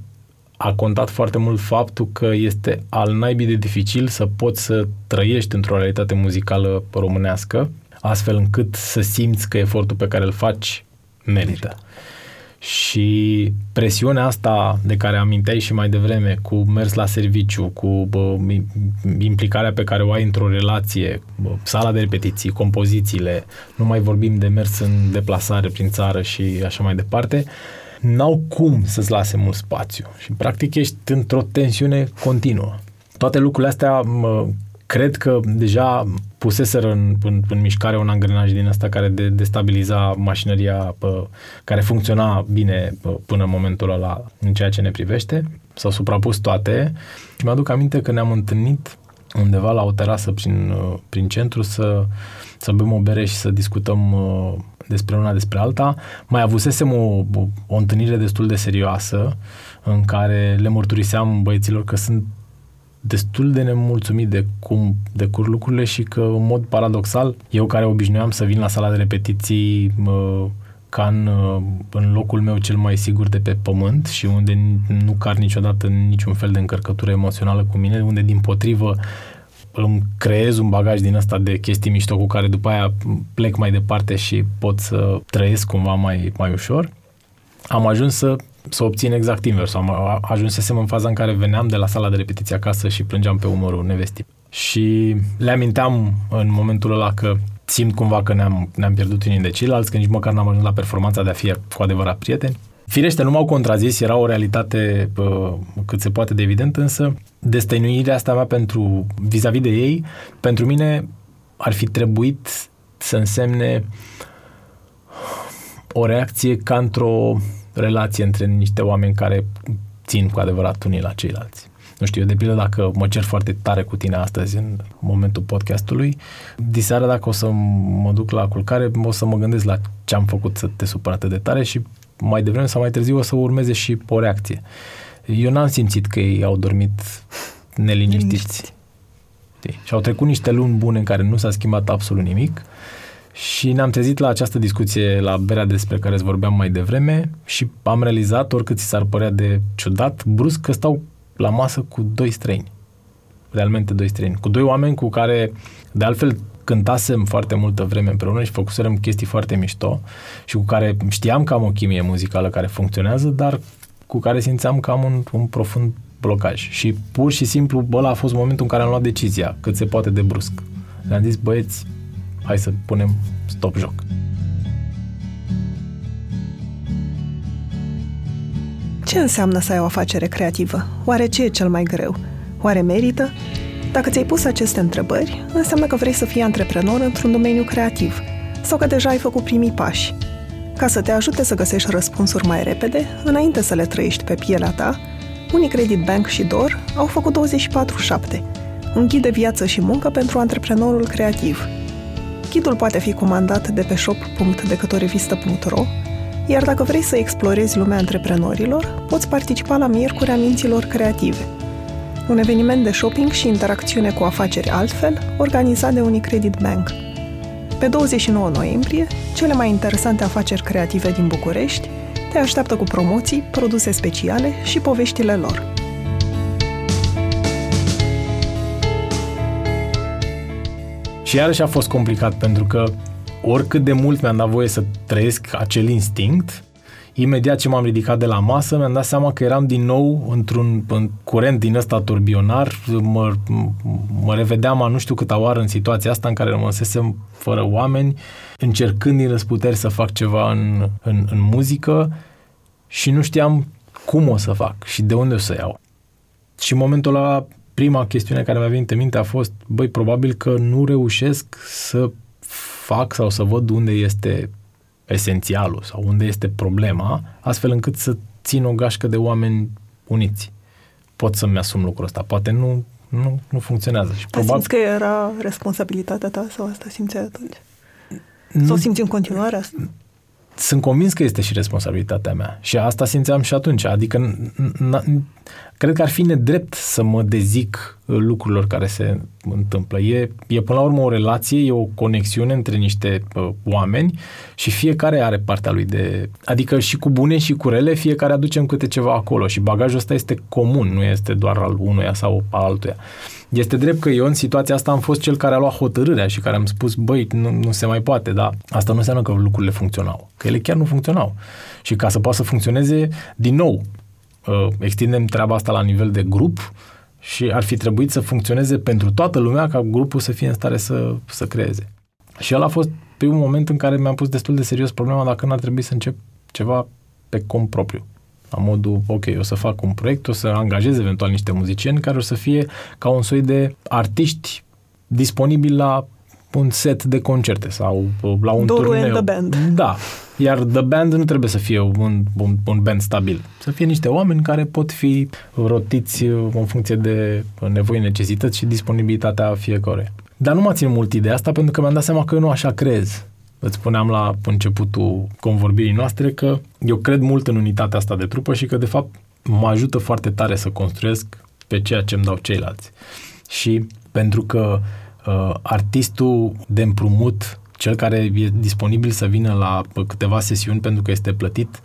a contat foarte mult faptul că este al naibii de dificil să poți să trăiești într-o realitate muzicală românească, astfel încât să simți că efortul pe care îl faci merită. Și presiunea asta de care aminteai și mai devreme, cu mers la serviciu, cu bă, implicarea pe care o ai într-o relație, bă, sala de repetiții, compozițiile, nu mai vorbim de mers în deplasare prin țară și așa mai departe, n-au cum să-ți lase mult spațiu și practic ești într-o tensiune continuă. Toate lucrurile astea mă, cred că deja puseseră în, în, în mișcare un angrenaj din ăsta care de, destabiliza mașinăria pă, care funcționa bine pă, până în momentul ăla în ceea ce ne privește. S-au suprapus toate și mi-aduc aminte că ne-am întâlnit undeva la o terasă prin, prin centru să, să bem o bere și să discutăm uh, despre una, despre alta. Mai avusesem o, o întâlnire destul de serioasă în care le mărturiseam băieților că sunt destul de nemulțumit de cum decur lucrurile și că, în mod paradoxal, eu care obișnuiam să vin la sala de repetiții uh, ca în, uh, în locul meu cel mai sigur de pe pământ și unde nu car niciodată niciun fel de încărcătură emoțională cu mine, unde, din potrivă, îmi creez un bagaj din ăsta de chestii mișto cu care după aia plec mai departe și pot să trăiesc cumva mai, mai ușor, am ajuns să să obțin exact invers. Am ajunsesem în faza în care veneam de la sala de repetiție acasă și plângeam pe umărul nevestit. Și le aminteam în momentul ăla că simt cumva că ne-am, ne-am pierdut unii de ceilalți, că nici măcar n-am ajuns la performanța de a fi cu adevărat prieteni. Firește, nu m-au contrazis, era o realitate uh, cât se poate de evident, însă destăinuirea asta mea pentru, vis-a-vis de ei, pentru mine ar fi trebuit să însemne o reacție ca într-o relație între niște oameni care țin cu adevărat unii la ceilalți. Nu știu, eu de pildă dacă mă cer foarte tare cu tine astăzi în momentul podcastului, diseară dacă o să mă duc la culcare, o să mă gândesc la ce am făcut să te supăr atât de tare și mai devreme sau mai târziu o să urmeze și o reacție. Eu n-am simțit că ei au dormit neliniștiți. Și au trecut niște luni bune în care nu s-a schimbat absolut nimic Și ne-am trezit la această discuție la berea despre care îți vorbeam mai devreme și am realizat, oricât ți s-ar părea de ciudat, brusc că stau la masă cu doi străini. Realmente doi străini. Cu doi oameni cu care, de altfel, cântasem foarte multă vreme împreună și făcuserăm chestii foarte mișto și cu care știam că am o chimie muzicală care funcționează, dar cu care simțeam că am un, un profund blocaj. Și pur și simplu, ăla a fost momentul în care am luat decizia, cât se poate de brusc. Le-am zis, băieți, hai să punem stop joc. Ce înseamnă să ai o afacere creativă? Oare ce e cel mai greu? Oare merită? Dacă ți-ai pus aceste întrebări, înseamnă că vrei să fii antreprenor într-un domeniu creativ sau că deja ai făcut primii pași. Ca să te ajute să găsești răspunsuri mai repede, înainte să le trăiești pe pielea ta, Unicredit Bank și Dor au făcut douăzeci și patru șapte, un ghid de viață și muncă pentru antreprenorul creativ. Ghidul poate fi comandat de pe shop punct decătorevista punct ro, iar dacă vrei să explorezi lumea antreprenorilor, poți participa la Miercurea Minților Creative, un eveniment de shopping și interacțiune cu afaceri altfel, organizat de Unicredit Bank. Pe douăzeci și nouă noiembrie, cele mai interesante afaceri creative din București te așteaptă cu promoții, produse speciale și poveștile lor. Și iarăși a fost complicat, pentru că oricât de mult mi-am dat voie să trăiesc acel instinct, imediat ce m-am ridicat de la masă, mi-am dat seama că eram din nou într-un în curent din ăsta turbionar, mă, mă revedeam a nu știu câta oară în situația asta în care rămăsesem fără oameni, încercând din răzputeri să fac ceva în, în, în muzică și nu știam cum o să fac și de unde o să iau. Și în momentul ăla, prima chestiune care mi-a venit în minte a fost, băi, probabil că nu reușesc să fac sau să văd unde este esențialul sau unde este problema, astfel încât să țin o gașcă de oameni uniți. Pot să-mi asum lucrul ăsta, poate nu, nu, nu funcționează. Și probabil... Simți că era responsabilitatea ta sau asta simțeai atunci? Nu. Sau simți în continuare asta? Sunt convins că este și responsabilitatea mea și asta simțeam și atunci, adică cred că ar fi nedrept să mă dezic lucrurilor care se întâmplă. E, e până la urmă o relație, e o conexiune între niște uh, oameni și fiecare are partea lui de... Adică și cu bune și cu rele, fiecare aducem câte ceva acolo și bagajul ăsta este comun, nu este doar al unuia sau al altuia. Este drept că eu în situația asta am fost cel care a luat hotărârea și care am spus, băi, nu, nu se mai poate, dar asta nu înseamnă că lucrurile funcționau, că ele chiar nu funcționau. Și ca să poată să funcționeze, din nou, extindem treaba asta la nivel de grup și ar fi trebuit să funcționeze pentru toată lumea ca grupul să fie în stare să, să creeze. Și el a fost primul moment în care mi-am pus destul de serios problema dacă n-ar trebui să încep ceva pe cont propriu. La modul, ok, o să fac un proiect, o să angajez eventual niște muzicieni care o să fie ca un soi de artiști disponibili la un set de concerte sau la un Doru turneu. The Band. Da, iar The Band nu trebuie să fie un, un, un band stabil. Să fie niște oameni care pot fi rotiți în funcție de nevoi, necesități și disponibilitatea fiecare. Dar nu m-a ținut mult ideea asta pentru că mi-am dat seama că eu nu așa crez. Îți spuneam la începutul convorbirii noastre că eu cred mult în unitatea asta de trupă și că de fapt mă ajută foarte tare să construiesc pe ceea ce îmi dau ceilalți. Și pentru că Uh, artistul de împrumut, cel care e disponibil să vină la câteva sesiuni pentru că este plătit,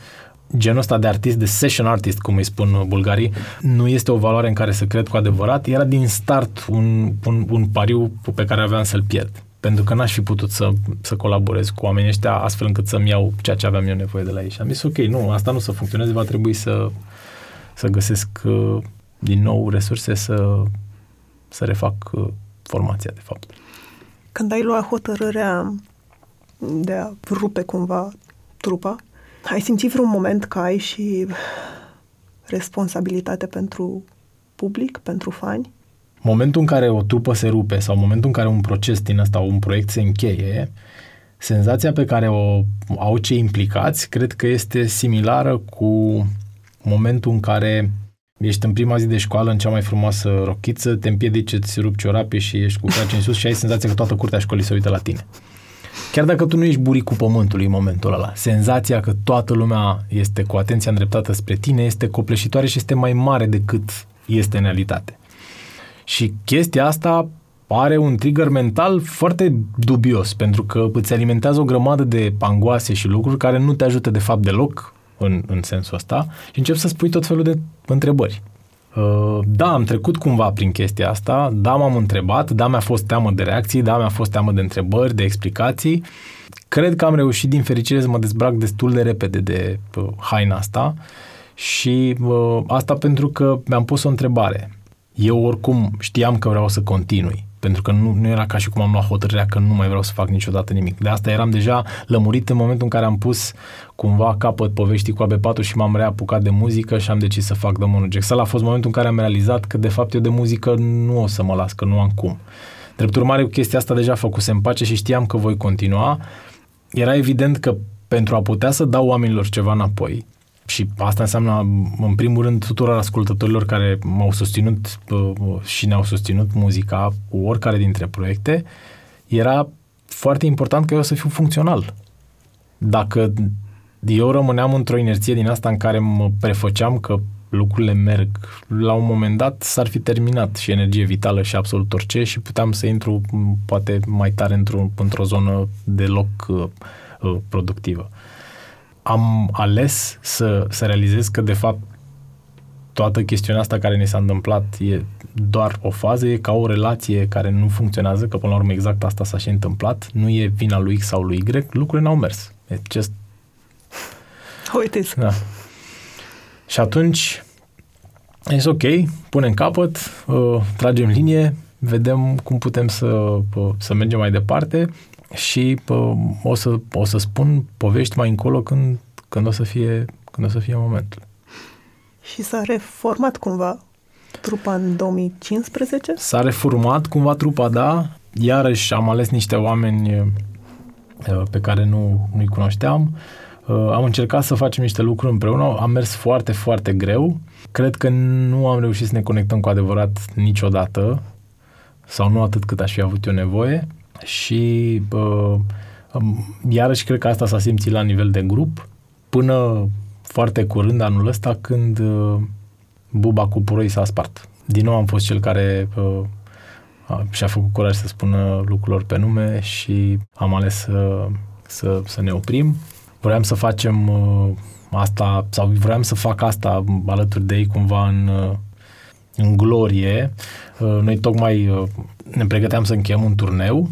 genul ăsta de artist, de session artist, cum îi spun bulgarii, nu este o valoare în care să cred cu adevărat. Era din start un, un, un pariu pe care aveam să-l pierd, pentru că n-aș fi putut să, să colaborez cu oamenii ăștia astfel încât să-mi iau ceea ce aveam eu nevoie de la ei. Și am zis, ok, nu, asta nu să funcționeze, va trebui să, să găsesc uh, din nou resurse să, să refac uh, formația, de fapt. Când ai luat hotărârea de a rupe cumva trupa, ai simțit vreun moment că ai și responsabilitate pentru public, pentru fani? Momentul în care o trupă se rupe sau momentul în care un proces din ăsta, un proiect se încheie, senzația pe care o au cei implicați, cred că este similară cu momentul în care ești în prima zi de școală, în cea mai frumoasă rochiță, te împiedici, îți rupi ciorapii și ești cu braci în sus și ai senzația că toată curtea școlii se uită la tine. Chiar dacă tu nu ești buricul pământului în momentul ăla, senzația că toată lumea este cu atenția îndreptată spre tine este copleșitoare și este mai mare decât este în realitate. Și chestia asta are un trigger mental foarte dubios, pentru că îți alimentează o grămadă de angoase și lucruri care nu te ajută de fapt deloc în, în sensul ăsta și începi să-ți pui tot felul de întrebări. Da, am trecut cumva prin chestia asta, da, m-am întrebat, da, mi-a fost teamă de reacții, da, mi-a fost teamă de întrebări, de explicații. Cred că am reușit, din fericire, să mă dezbrac destul de repede de haina asta și asta pentru că mi-am pus o întrebare. Eu oricum știam că vreau să continui, pentru că nu, nu era ca și cum am luat hotărârea că nu mai vreau să fac niciodată nimic. De asta eram deja lămurit în momentul în care am pus cumva capăt poveștii cu A B patru și m-am reapucat de muzică și am decis să fac The Mono Jacks. Ăla a fost momentul în care am realizat că de fapt eu de muzică nu o să mă las, că nu am cum. Drept urmare, chestia asta deja făcusem pace și știam că voi continua. Era evident că pentru a putea să dau oamenilor ceva înapoi, și asta înseamnă, în primul rând, tuturor ascultătorilor care m-au susținut și ne-au susținut muzica cu oricare dintre proiecte, era foarte important că eu să fiu funcțional. Dacă eu rămâneam într-o inerție din asta în care mă prefăceam că lucrurile merg, la un moment dat s-ar fi terminat și energie vitală și absolut orice și puteam să intru poate mai tare într-o, într-o zonă deloc uh, productivă. Am ales să, să realizez că, de fapt, toată chestiunea asta care ne s-a întâmplat e doar o fază, e ca o relație care nu funcționează, că până la urmă exact asta s-a și întâmplat, nu e vina lui X sau lui Y, lucrurile n-au mers. E just... Uite-ți! Da. Și atunci, e ok, punem capăt, uh, tragem linie, vedem cum putem să, uh, să mergem mai departe. Și pă, o, să, o să spun povești mai încolo când, când, o să fie, când o să fie momentul. Și s-a reformat cumva trupa în două mii cincisprezece? S-a reformat cumva trupa, da. Iarăși am ales niște oameni pe care nu, nu-i cunoșteam. Am încercat să facem niște lucruri împreună. Am mers foarte, foarte greu. Cred că nu am reușit să ne conectăm cu adevărat niciodată sau nu atât cât aș fi avut eu nevoie. Și uh, iarăși cred că asta s-a simțit la nivel de grup până foarte curând anul ăsta când uh, buba cu puroi s-a spart. Din nou am fost cel care uh, a, și-a făcut curaj să spună lucrurilor pe nume și am ales să, să, să ne oprim. Vroiam să facem uh, asta sau vroiam să fac asta alături de ei cumva în... Uh, în glorie. Noi tocmai ne pregăteam să încheiem un turneu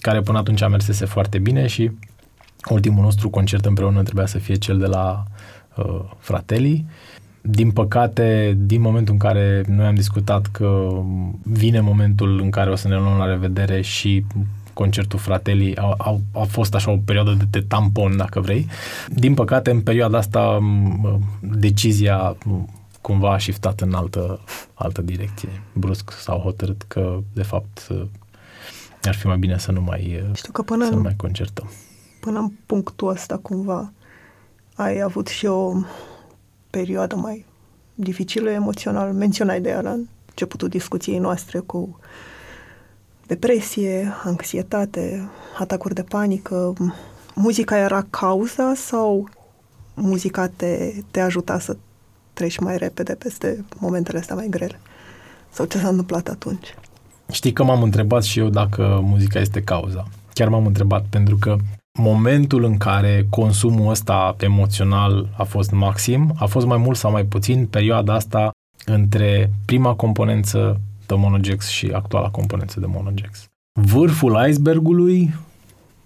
care până atunci a mersese foarte bine și ultimul nostru concert împreună trebuia să fie cel de la uh, Fratelli. Din păcate, din momentul în care noi am discutat că vine momentul în care o să ne luăm la revedere și concertul Fratelli a, a, a fost așa o perioadă de, de tampon, dacă vrei. Din păcate, în perioada asta decizia cumva a shiftat în altă, altă direcție. Brusc s-au hotărât că, de fapt, ar fi mai bine să nu mai, știu că până să nu în, mai concertăm. Până în punctul ăsta, cumva, ai avut și o perioadă mai dificilă emoțional. Menționai de ea la începutul discuției noastre cu depresie, anxietate, atacuri de panică. Muzica era cauza sau muzica te, te ajuta să treci mai repede peste momentele astea mai grele? Sau ce s-a întâmplat atunci? Știi că m-am întrebat și eu dacă muzica este cauza. Chiar m-am întrebat, pentru că momentul în care consumul ăsta emoțional a fost maxim, a fost mai mult sau mai puțin perioada asta între prima componență de Mono Jacks și actuala componență de Mono Jacks. Vârful icebergului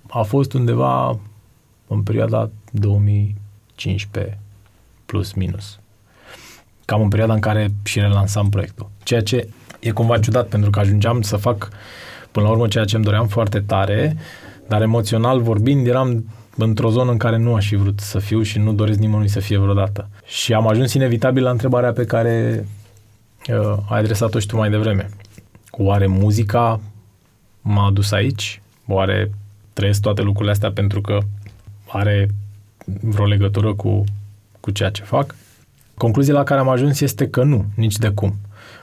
a fost undeva în perioada două mii cincisprezece plus minus. Cam în perioada în care și relansam proiectul. Ceea ce e cumva ciudat, pentru că ajungeam să fac până la urmă ceea ce îmi doream foarte tare, dar emoțional vorbind eram într-o zonă în care nu aș fi vrut să fiu și nu doresc nimănui să fie vreodată. Și am ajuns inevitabil la întrebarea pe care uh, ai adresat-o și tu mai devreme. Oare muzica m-a adus aici? Oare trăiesc toate lucrurile astea pentru că are vreo legătură cu, cu ceea ce fac? Concluzia la care am ajuns este că nu, nici de cum.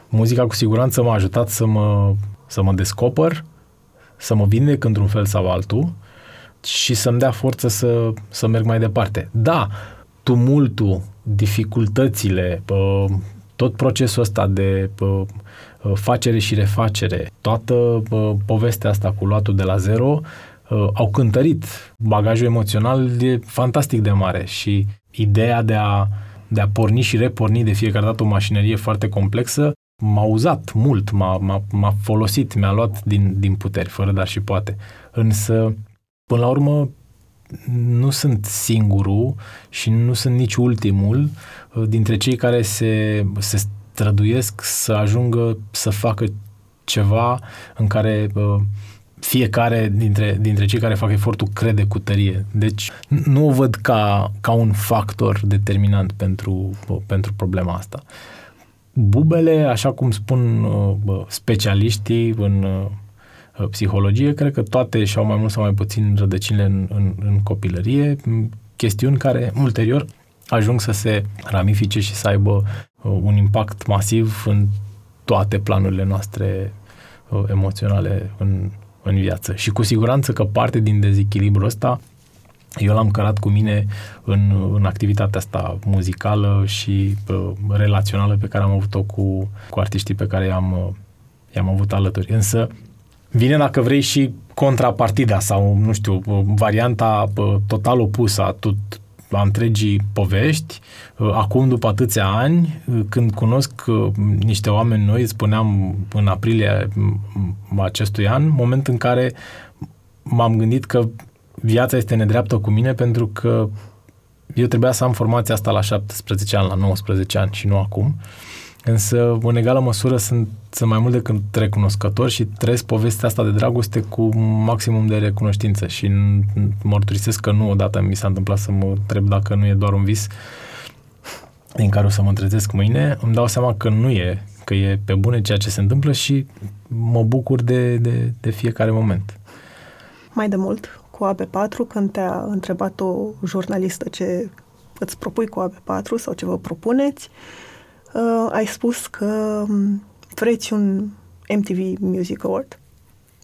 Muzica cu siguranță m-a ajutat să mă, să mă descoper, să mă vindec într-un fel sau altul și să-mi dea forță să, să merg mai departe. Da, tumultul, dificultățile, tot procesul ăsta de facere și refacere, toată povestea asta cu luatul de la zero, au cântărit. Bagajul emoțional e fantastic de mare și ideea de a, de a porni și reporni de fiecare dată o mașinărie foarte complexă m-a uzat mult, m-a, m-a, m-a folosit, mi-a luat din, din puteri, fără dar și poate. Însă, până la urmă, nu sunt singurul și nu sunt nici ultimul dintre cei care se, se străduiesc să ajungă să facă ceva în care fiecare dintre, dintre cei care fac efortul crede cu tărie. Deci nu o văd ca, ca un factor determinant pentru, pentru problema asta. Bubele, așa cum spun specialiștii în psihologie, cred că toate și-au mai mult sau mai puțin rădăcinile în, în, în copilărie, chestiuni care ulterior ajung să se ramifice și să aibă un impact masiv în toate planurile noastre emoționale în, în viață. Și cu siguranță că parte din dezechilibrul ăsta eu l-am cărat cu mine în, în activitatea asta muzicală și uh, relațională pe care am avut-o cu, cu artiștii pe care i-am, uh, i-am avut alături. Însă vine, dacă vrei, și contrapartida sau, nu știu, varianta uh, total opusă a, tot, a întregii povești. Uh, acum, după atâția ani, uh, când cunosc uh, niște oameni noi, spuneam în aprilie acestui an, moment în care m-am gândit că viața este nedreaptă cu mine pentru că eu trebuia să am formația asta la șaptesprezece ani, la nouăsprezece ani și nu acum. Însă, în egală măsură, sunt, sunt mai mult decât recunoscător și trăiesc povestea asta de dragoste cu maximum de recunoștință și mărturisesc că nu odată mi s-a întâmplat să mă întreb dacă nu e doar un vis din care o să mă trezesc mâine. Îmi dau seama că nu e, că e pe bune ceea ce se întâmplă și mă bucur de, de, de fiecare moment. Mai de mult, cu A B patru, când te-a întrebat o jurnalistă ce îți propui cu A B patru sau ce vă propuneți, uh, ai spus că vreți un M T V Music Award,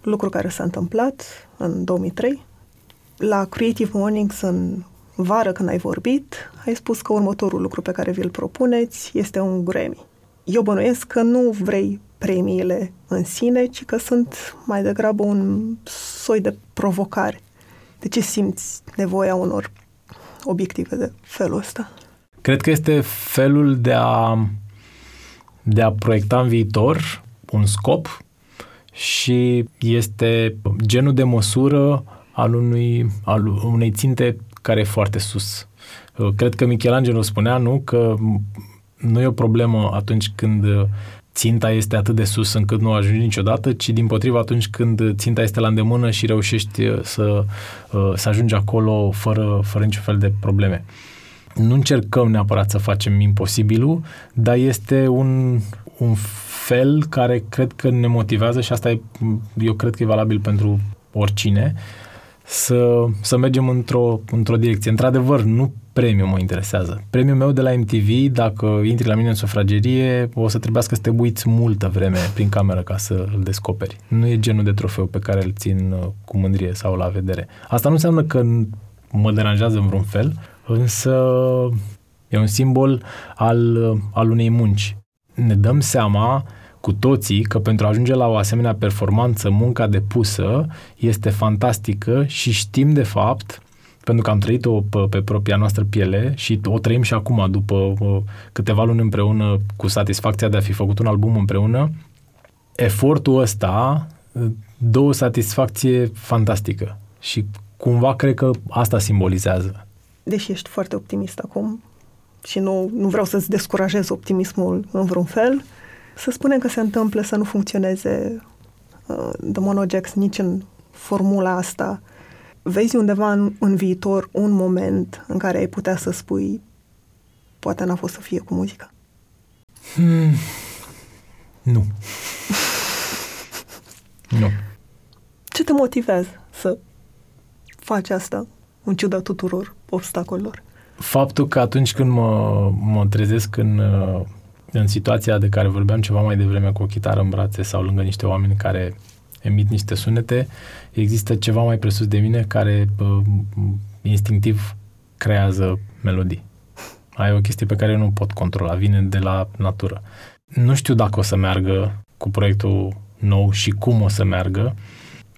lucru care s-a întâmplat în două mii trei. La Creative Mornings în vară, când ai vorbit, ai spus că următorul lucru pe care vi-l propuneți este un Grammy. Eu bănuiesc că nu vrei premiile în sine, ci că sunt mai degrabă un soi de provocare. De ce simți nevoia unor obiective de felul ăsta? Cred că este felul de a, de a proiecta în viitor un scop și este genul de măsură al, unui, al unei ținte care e foarte sus. Cred că Michelangelo spunea, nu, că nu e o problemă atunci când ținta este atât de sus încât nu ajungi niciodată, ci dimpotrivă atunci când ținta este la îndemână și reușești să, să ajungi acolo fără, fără niciun fel de probleme. Nu încercăm neapărat să facem imposibilul, dar este un, un fel care cred că ne motivează și asta e, eu cred că e valabil pentru oricine, să, să mergem într-o, într-o direcție. Într-adevăr, nu premiul mă interesează. Premiul meu de la M T V, dacă intri la mine în sufragerie, o să trebuiască să te buiți multă vreme prin cameră ca să îl descoperi. Nu e genul de trofeu pe care îl țin cu mândrie sau la vedere. Asta nu înseamnă că mă deranjează în vreun fel, însă e un simbol al, al unei munci. Ne dăm seama cu toții că pentru a ajunge la o asemenea performanță, munca depusă este fantastică și știm de fapt, pentru că am trăit-o pe, pe propria noastră piele și o trăim și acum, după uh, câteva luni împreună, cu satisfacția de a fi făcut un album împreună, efortul ăsta dă o satisfacție fantastică și cumva cred că asta simbolizează. Deși ești foarte optimist acum și nu, nu vreau să-ți descurajez optimismul în vreun fel, să spunem că se întâmplă să nu funcționeze uh, The Mono Jacks nici în formula asta. Vezi undeva în, în viitor un moment în care ai putea să spui poate n-a fost să fie cu muzica? Hmm. Nu. Nu. Ce te motivează să faci asta în ciuda tuturor obstacolelor? Faptul că atunci când mă, mă trezesc în, în situația de care vorbeam ceva mai devreme, cu o chitară în brațe sau lângă niște oameni care emit niște sunete, există ceva mai presus de mine care uh, instinctiv creează melodii. Aia e o chestie pe care eu nu pot controla, vine de la natură. Nu știu dacă o să meargă cu proiectul nou și cum o să meargă,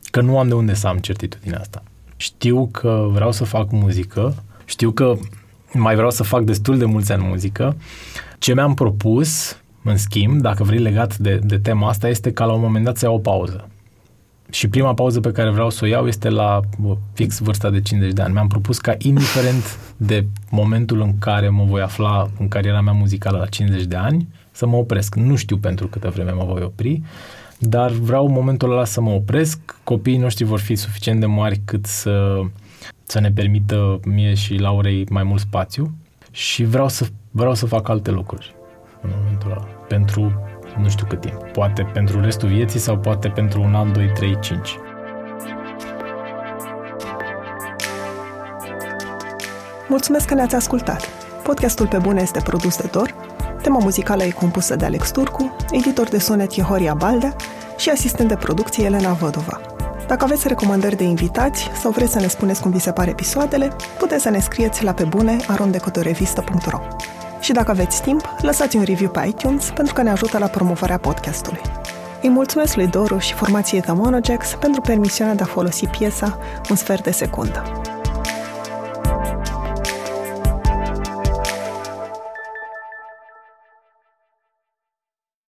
că nu am de unde să am certitudinea asta. Știu că vreau să fac muzică, știu că mai vreau să fac destul de mulți ani muzică. Ce mi-am propus, în schimb, dacă vrei legat de, de tema asta, este ca la un moment dat să iau o pauză. Și prima pauză pe care vreau să o iau este la bă, fix vârsta de cincizeci de ani. Mi-am propus ca, indiferent de momentul în care mă voi afla în cariera mea muzicală la cincizeci de ani, să mă opresc. Nu știu pentru câtă vreme mă voi opri, dar vreau momentul ăla să mă opresc. Copiii noștri vor fi suficient de mari cât să, să ne permită mie și Laurei mai mult spațiu și vreau să, vreau să fac alte lucruri în momentul ăla. Pentru nu știu cât timp. Poate pentru restul vieții sau poate pentru un an, doi, trei, cinci. Mulțumesc că ne-ați ascultat! Podcastul Pe Bune este produs de Dor, tema muzicală e compusă de Alex Turcu, editor de sunet e Horia Baldea și asistent de producție Elena Vădova. Dacă aveți recomandări de invitați sau vreți să ne spuneți cum vi se par episoadele, puteți să ne scrieți la pe bune arond decot o revistă punct ro. Și dacă aveți timp, lăsați un review pe iTunes pentru că ne ajută la promovarea podcastului. Îi mulțumesc lui Doru și formației The Mono Jacks pentru permisiunea de a folosi piesa Un sfert de secundă.